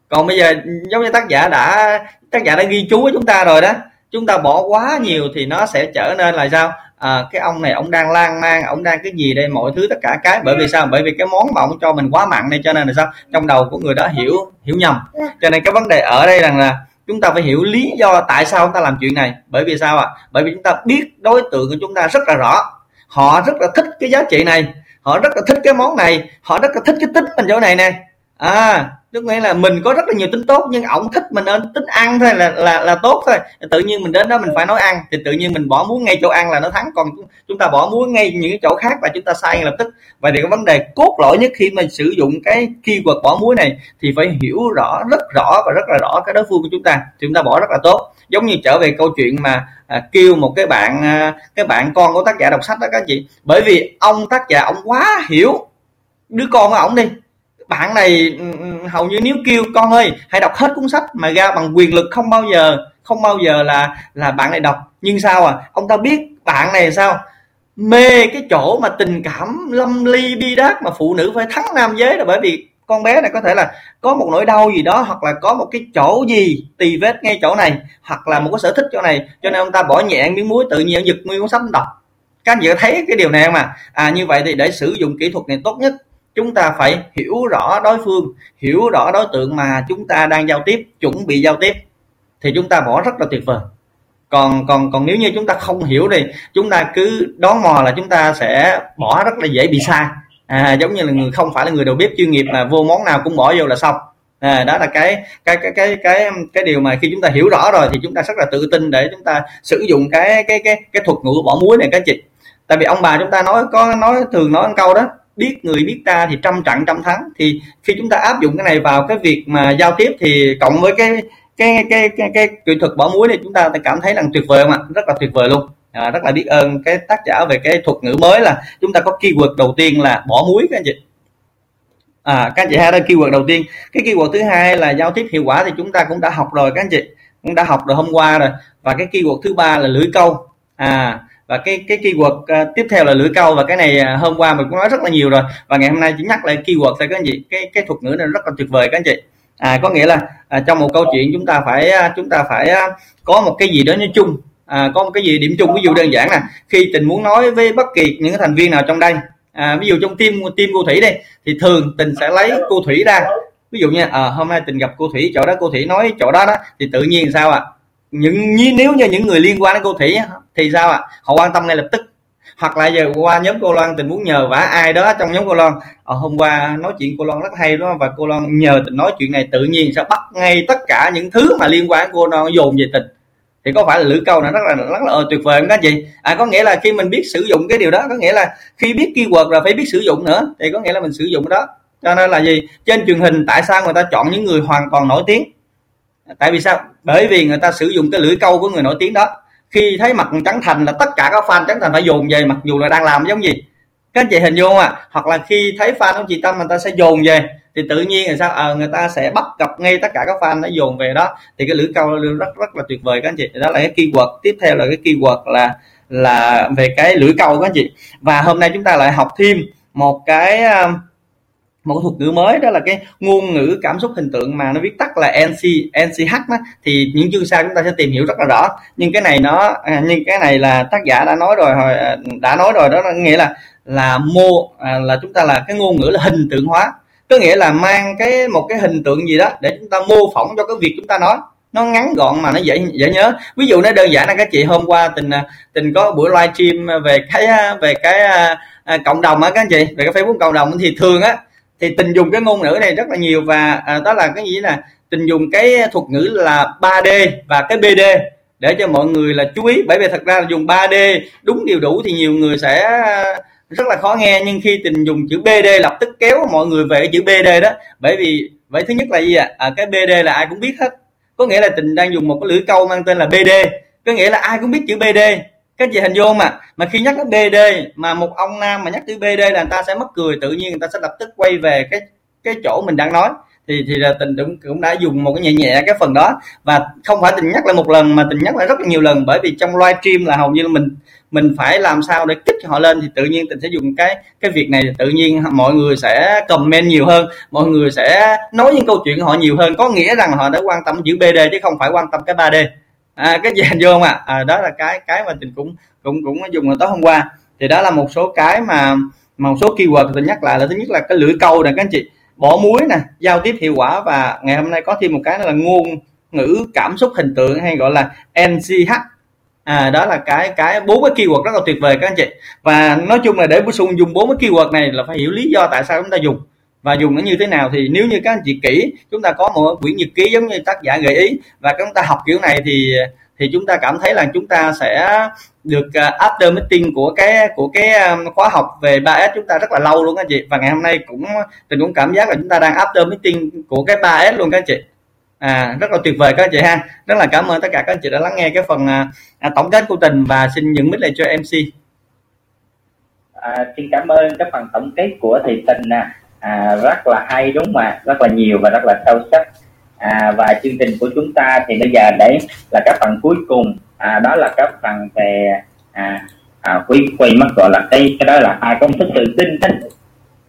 Còn bây giờ giống như tác giả đã tác giả đã ghi chú với chúng ta rồi đó, chúng ta bỏ quá nhiều thì nó sẽ trở nên là sao? À, cái ông này ông đang lan man, ông đang cái gì đây, mọi thứ tất cả cái, bởi vì sao? Bởi vì cái món mà ông cho mình quá mặn này, cho nên là sao? Trong đầu của người đó hiểu hiểu nhầm. Cho nên cái vấn đề ở đây rằng là chúng ta phải hiểu lý do tại sao chúng ta làm chuyện này. Bởi vì sao ạ? À? Bởi vì chúng ta biết đối tượng của chúng ta rất là rõ, họ rất là thích cái giá trị này, họ rất là thích cái món này, họ rất là thích cái tính mình chỗ này nè. À, tức nghĩa là mình có rất là nhiều tính tốt nhưng ổng thích mình nên tính ăn thôi là là là tốt thôi. Tự nhiên mình đến đó mình phải nói ăn thì tự nhiên mình bỏ muối ngay chỗ ăn là nó thắng, còn chúng ta bỏ muối ngay những chỗ khác và chúng ta sai ngay lập tức. Vậy thì cái vấn đề cốt lõi nhất khi mình sử dụng cái keyword bỏ muối này thì phải hiểu rõ, rất rõ và rất là rõ cái đối phương của chúng ta thì chúng ta bỏ rất là tốt. Giống như trở về câu chuyện mà à, kêu một cái bạn à, cái bạn con của tác giả đọc sách đó các anh chị, bởi vì ông tác giả ông quá hiểu đứa con của ổng đi. Bạn này hầu như nếu kêu con ơi hãy đọc hết cuốn sách mà ra bằng quyền lực không bao giờ không bao giờ là là bạn này đọc. Nhưng sao à, ông ta biết bạn này sao mê cái chỗ mà tình cảm lâm ly bi đát mà phụ nữ phải thắng nam giới là bởi vì con bé này có thể là có một nỗi đau gì đó, hoặc là có một cái chỗ gì tì vết ngay chỗ này, hoặc là một cái sở thích chỗ này, cho nên ông ta bỏ nhẹ miếng muối tự nhiên giật nguyên cuốn sách đọc. Các anh chị thấy cái điều này không à? À, như vậy thì để sử dụng kỹ thuật này tốt nhất chúng ta phải hiểu rõ đối phương, hiểu rõ đối tượng mà chúng ta đang giao tiếp, chuẩn bị giao tiếp thì chúng ta bỏ rất là tuyệt vời. Còn còn còn nếu như chúng ta không hiểu thì chúng ta cứ đoán mò là chúng ta sẽ bỏ rất là dễ bị sai. À, giống như là người không phải là người đầu bếp chuyên nghiệp mà vô món nào cũng bỏ vô là xong. À, đó là cái cái cái cái cái cái điều mà khi chúng ta hiểu rõ rồi thì chúng ta rất là tự tin để chúng ta sử dụng cái cái cái cái thuật ngữ bỏ muối này các chị. Tại vì ông bà chúng ta nói có nói thường nói một câu đó, biết người biết ta thì trăm trận trăm thắng, thì khi chúng ta áp dụng cái này vào cái việc mà giao tiếp thì cộng với cái cái cái cái cái kỹ thuật bỏ muối này chúng ta cảm thấy là tuyệt vời không ạ? Rất là tuyệt vời luôn. À, rất là biết ơn cái tác giả về cái thuật ngữ mới là chúng ta có keyword đầu tiên là bỏ muối các anh chị. À, các anh chị ha, đây keyword đầu tiên. Cái keyword thứ hai là giao tiếp hiệu quả thì chúng ta cũng đã học rồi các anh chị, cũng đã học rồi hôm qua rồi. Và cái keyword thứ ba là lưỡi câu. À, và cái cái keyword tiếp theo là lưỡi câu, và cái này hôm qua mình cũng nói rất là nhiều rồi và ngày hôm nay chỉ nhắc lại keyword thôi các anh chị. Cái cái thuật ngữ này rất là tuyệt vời các anh chị. À, có nghĩa là à, trong một câu chuyện chúng ta phải chúng ta phải có một cái gì đó nói chung, à, có một cái gì điểm chung. Ví dụ đơn giản là khi Tình muốn nói với bất kỳ những thành viên nào trong đây, à, ví dụ trong team team cô Thủy đây thì thường Tình sẽ lấy cô Thủy ra, ví dụ như à, hôm nay Tình gặp cô Thủy chỗ đó, cô Thủy nói chỗ đó đó thì tự nhiên sao ạ? À? Những nếu như những người liên quan đến cô Thủy thì sao ạ? À? Họ quan tâm ngay lập tức. Hoặc là giờ qua nhóm cô Loan, Tình muốn nhờ vả ai đó trong nhóm cô Loan, à, hôm qua nói chuyện cô Loan rất hay đó, và cô Loan nhờ Tình nói chuyện này, tự nhiên sẽ bắt ngay tất cả những thứ mà liên quan đến cô Loan dồn về Tình. Thì có phải là lưỡi câu này rất là rất là tuyệt vời không các chị? À, có nghĩa là khi mình biết sử dụng cái điều đó, có nghĩa là khi biết keyword rồi phải biết sử dụng nữa, thì có nghĩa là mình sử dụng đó. Cho nên là gì? Trên truyền hình tại sao người ta chọn những người hoàn toàn nổi tiếng? Tại vì sao? Bởi vì người ta sử dụng cái lưỡi câu của người nổi tiếng đó. Khi thấy mặt Trấn Thành là tất cả các fan Trấn Thành phải dồn về, mặc dù là đang làm giống gì. Các anh chị hình dung không ạ? À? Hoặc là khi thấy fan của chị Tâm người ta sẽ dồn về, thì tự nhiên là sao? À, người ta sẽ bắt gặp ngay tất cả các fan đã dồn về đó. Thì cái lưỡi câu rất rất là tuyệt vời các anh chị. Đó là cái keyword. Tiếp theo là cái keyword là là về cái lưỡi câu các anh chị. Và hôm nay chúng ta lại học thêm một cái một thuật ngữ mới, đó là cái ngôn ngữ cảm xúc hình tượng mà nó viết tắt là N C H đó, thì những chương sau chúng ta sẽ tìm hiểu rất là rõ. Nhưng cái này nó nhưng cái này là tác giả đã nói rồi đã nói rồi đó, nghĩa là là mô là chúng ta là cái ngôn ngữ là hình tượng hóa, có nghĩa là mang cái một cái hình tượng gì đó để chúng ta mô phỏng cho cái việc chúng ta nói, nó ngắn gọn mà nó dễ dễ nhớ. Ví dụ nó đơn giản là các chị hôm qua tình tình có buổi live stream về cái về cái cộng đồng á các anh chị, về cái Facebook cộng đồng thì thường á thì Tình dùng cái ngôn ngữ này rất là nhiều, và à, đó là cái gì là Tình dùng cái thuật ngữ là ba D và cái bê đê để cho mọi người là chú ý, bởi vì thật ra là dùng ba D đúng điều đủ thì nhiều người sẽ rất là khó nghe, nhưng khi Tình dùng chữ bê đê lập tức kéo mọi người về chữ bê đê đó. Bởi vì vậy, thứ nhất là gì ạ? À, cái bê đê là ai cũng biết hết, có nghĩa là Tình đang dùng một cái lưỡi câu mang tên là bê đê, có nghĩa là ai cũng biết chữ bê đê. Các chị hình vô mà mà khi nhắc đến bê đê mà một ông nam mà nhắc tới bê đê là người ta sẽ mắc cười, tự nhiên người ta sẽ lập tức quay về cái cái chỗ mình đang nói. Thì thì là Tình cũng, cũng đã dùng một cái nhẹ nhẹ cái phần đó, và không phải Tình nhắc lại một lần mà Tình nhắc lại rất là nhiều lần, bởi vì trong live stream là hầu như là mình mình phải làm sao để kích họ lên, thì tự nhiên Tình sẽ dùng cái cái việc này, tự nhiên mọi người sẽ comment nhiều hơn, mọi người sẽ nói những câu chuyện của họ nhiều hơn, có nghĩa rằng họ đã quan tâm chữ bê đê chứ không phải quan tâm cái ba D. À, cái gì hình vô không ạ? À? À, đó là cái cái mà Tình cũng cũng cũng dùng là tối hôm qua. Thì đó là một số cái mà một số keyword Tình nhắc lại, là thứ nhất là cái lưỡi câu này các anh chị, bỏ muối nè, giao tiếp hiệu quả, và ngày hôm nay có thêm một cái là ngôn ngữ cảm xúc hình tượng hay gọi là N C H. À, đó là cái cái bốn cái keyword rất là tuyệt vời các anh chị. Và nói chung là để bổ sung dùng bốn cái keyword này là phải hiểu lý do tại sao chúng ta dùng và dùng nó như thế nào. Thì nếu như các anh chị kỹ, chúng ta có một quyển nhật ký giống như tác giả gợi ý và chúng ta học kiểu này thì thì chúng ta cảm thấy là chúng ta sẽ được after meeting của cái của cái khóa học về ba S chúng ta rất là lâu luôn các anh chị. Và ngày hôm nay cũng Tình cũng cảm giác là chúng ta đang after meeting của cái ba S luôn các anh chị. À, rất là tuyệt vời các anh chị ha. Rất là cảm ơn tất cả các anh chị đã lắng nghe cái phần à, tổng kết của Tình, và xin nhường mic lại cho em xê. À, xin cảm ơn cái phần tổng kết của thầy Tình nè. À, rất là hay đúng mà, rất là nhiều và rất là sâu sắc. À, và chương trình của chúng ta thì bây giờ đấy là các phần cuối cùng, à, đó là các phần về à, à, quý quay mất gọi là cái cái đó là à, công thức tự tin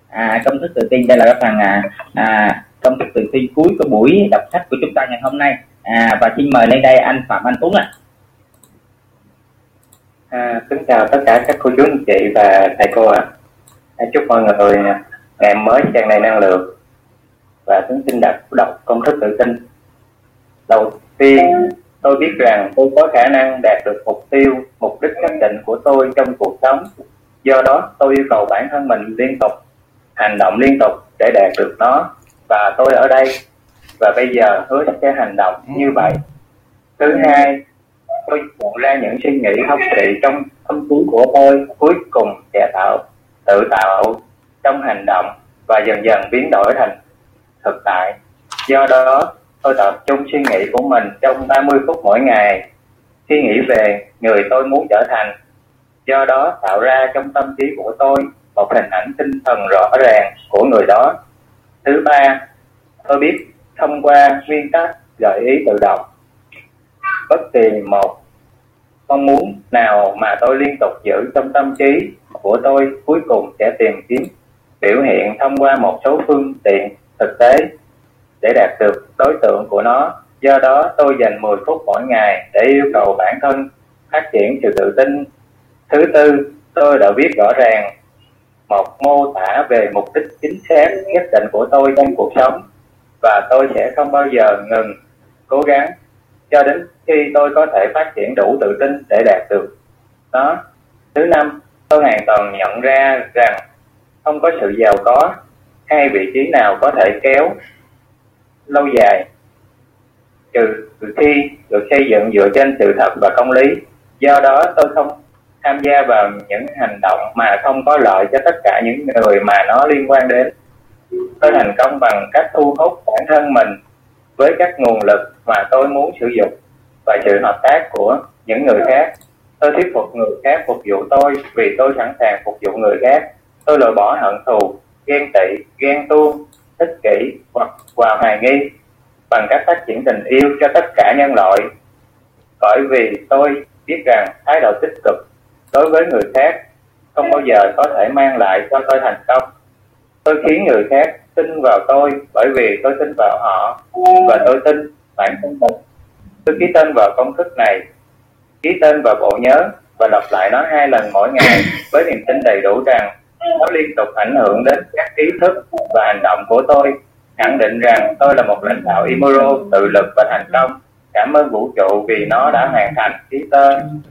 à, công thức tự tin đây là các phần à, à, công thức tự tin cuối của buổi đọc sách của chúng ta ngày hôm nay. À, và xin mời lên đây anh Phạm Anh Tuấn ạ. À. À, kính chào tất cả các cô chú anh chị và thầy cô ạ. À. Chúc mọi người ngày mới tràn đầy năng lượng. Và chúng xin đặt đọc công thức tự tin. Đầu tiên, tôi biết rằng tôi có khả năng đạt được mục tiêu, mục đích xác định của tôi trong cuộc sống. Do đó, tôi yêu cầu bản thân mình liên tục, hành động liên tục để đạt được nó. Và tôi ở đây, và bây giờ hứa sẽ hành động như vậy. Thứ hai, tôi phụ ra những suy nghĩ hốc thị trong tâm trí của tôi, cuối cùng sẽ tạo, tự tạo trong hành động và dần dần biến đổi thành thực tại. Do đó, tôi tập trung suy nghĩ của mình trong ba mươi phút mỗi ngày, suy nghĩ về người tôi muốn trở thành. Do đó, tạo ra trong tâm trí của tôi một hình ảnh tinh thần rõ ràng của người đó. Thứ ba, tôi biết thông qua nguyên tắc gợi ý tự động. Bất kỳ một mong muốn nào mà tôi liên tục giữ trong tâm trí của tôi cuối cùng sẽ tìm kiếm biểu hiện thông qua một số phương tiện thực tế để đạt được đối tượng của nó. Do đó, tôi dành mười phút mỗi ngày để yêu cầu bản thân phát triển sự tự tin. Thứ tư, tôi đã viết rõ ràng một mô tả về mục đích chính xác nhất định của tôi trong cuộc sống, và tôi sẽ không bao giờ ngừng cố gắng cho đến khi tôi có thể phát triển đủ tự tin để đạt được nó. Thứ năm, tôi hoàn toàn nhận ra rằng không có sự giàu có hay vị trí nào có thể kéo lâu dài trừ khi được xây dựng dựa trên sự thật và công lý. Do đó, tôi không tham gia vào những hành động mà không có lợi cho tất cả những người mà nó liên quan đến. Tôi thành công bằng cách thu hút bản thân mình với các nguồn lực mà tôi muốn sử dụng và sự hợp tác của những người khác. Tôi thuyết phục người khác phục vụ tôi vì tôi sẵn sàng phục vụ người khác. Tôi loại bỏ hận thù, ghen tị, ghen tuông, ích kỷ hoặc và hoài nghi bằng cách phát triển tình yêu cho tất cả nhân loại. Bởi vì tôi biết rằng thái độ tích cực đối với người khác không bao giờ có thể mang lại cho tôi thành công. Tôi khiến người khác tin vào tôi bởi vì tôi tin vào họ và tôi tin bản thân mình. Tôi ký tên vào công thức này, ký tên vào bộ nhớ và lặp lại nó hai lần mỗi ngày với niềm tin đầy đủ rằng nó liên tục ảnh hưởng đến các ý thức và hành động của tôi, khẳng định rằng tôi là một lãnh đạo Imoro tự lực và thành công. Cảm ơn vũ trụ vì nó đã hoàn thành ký tên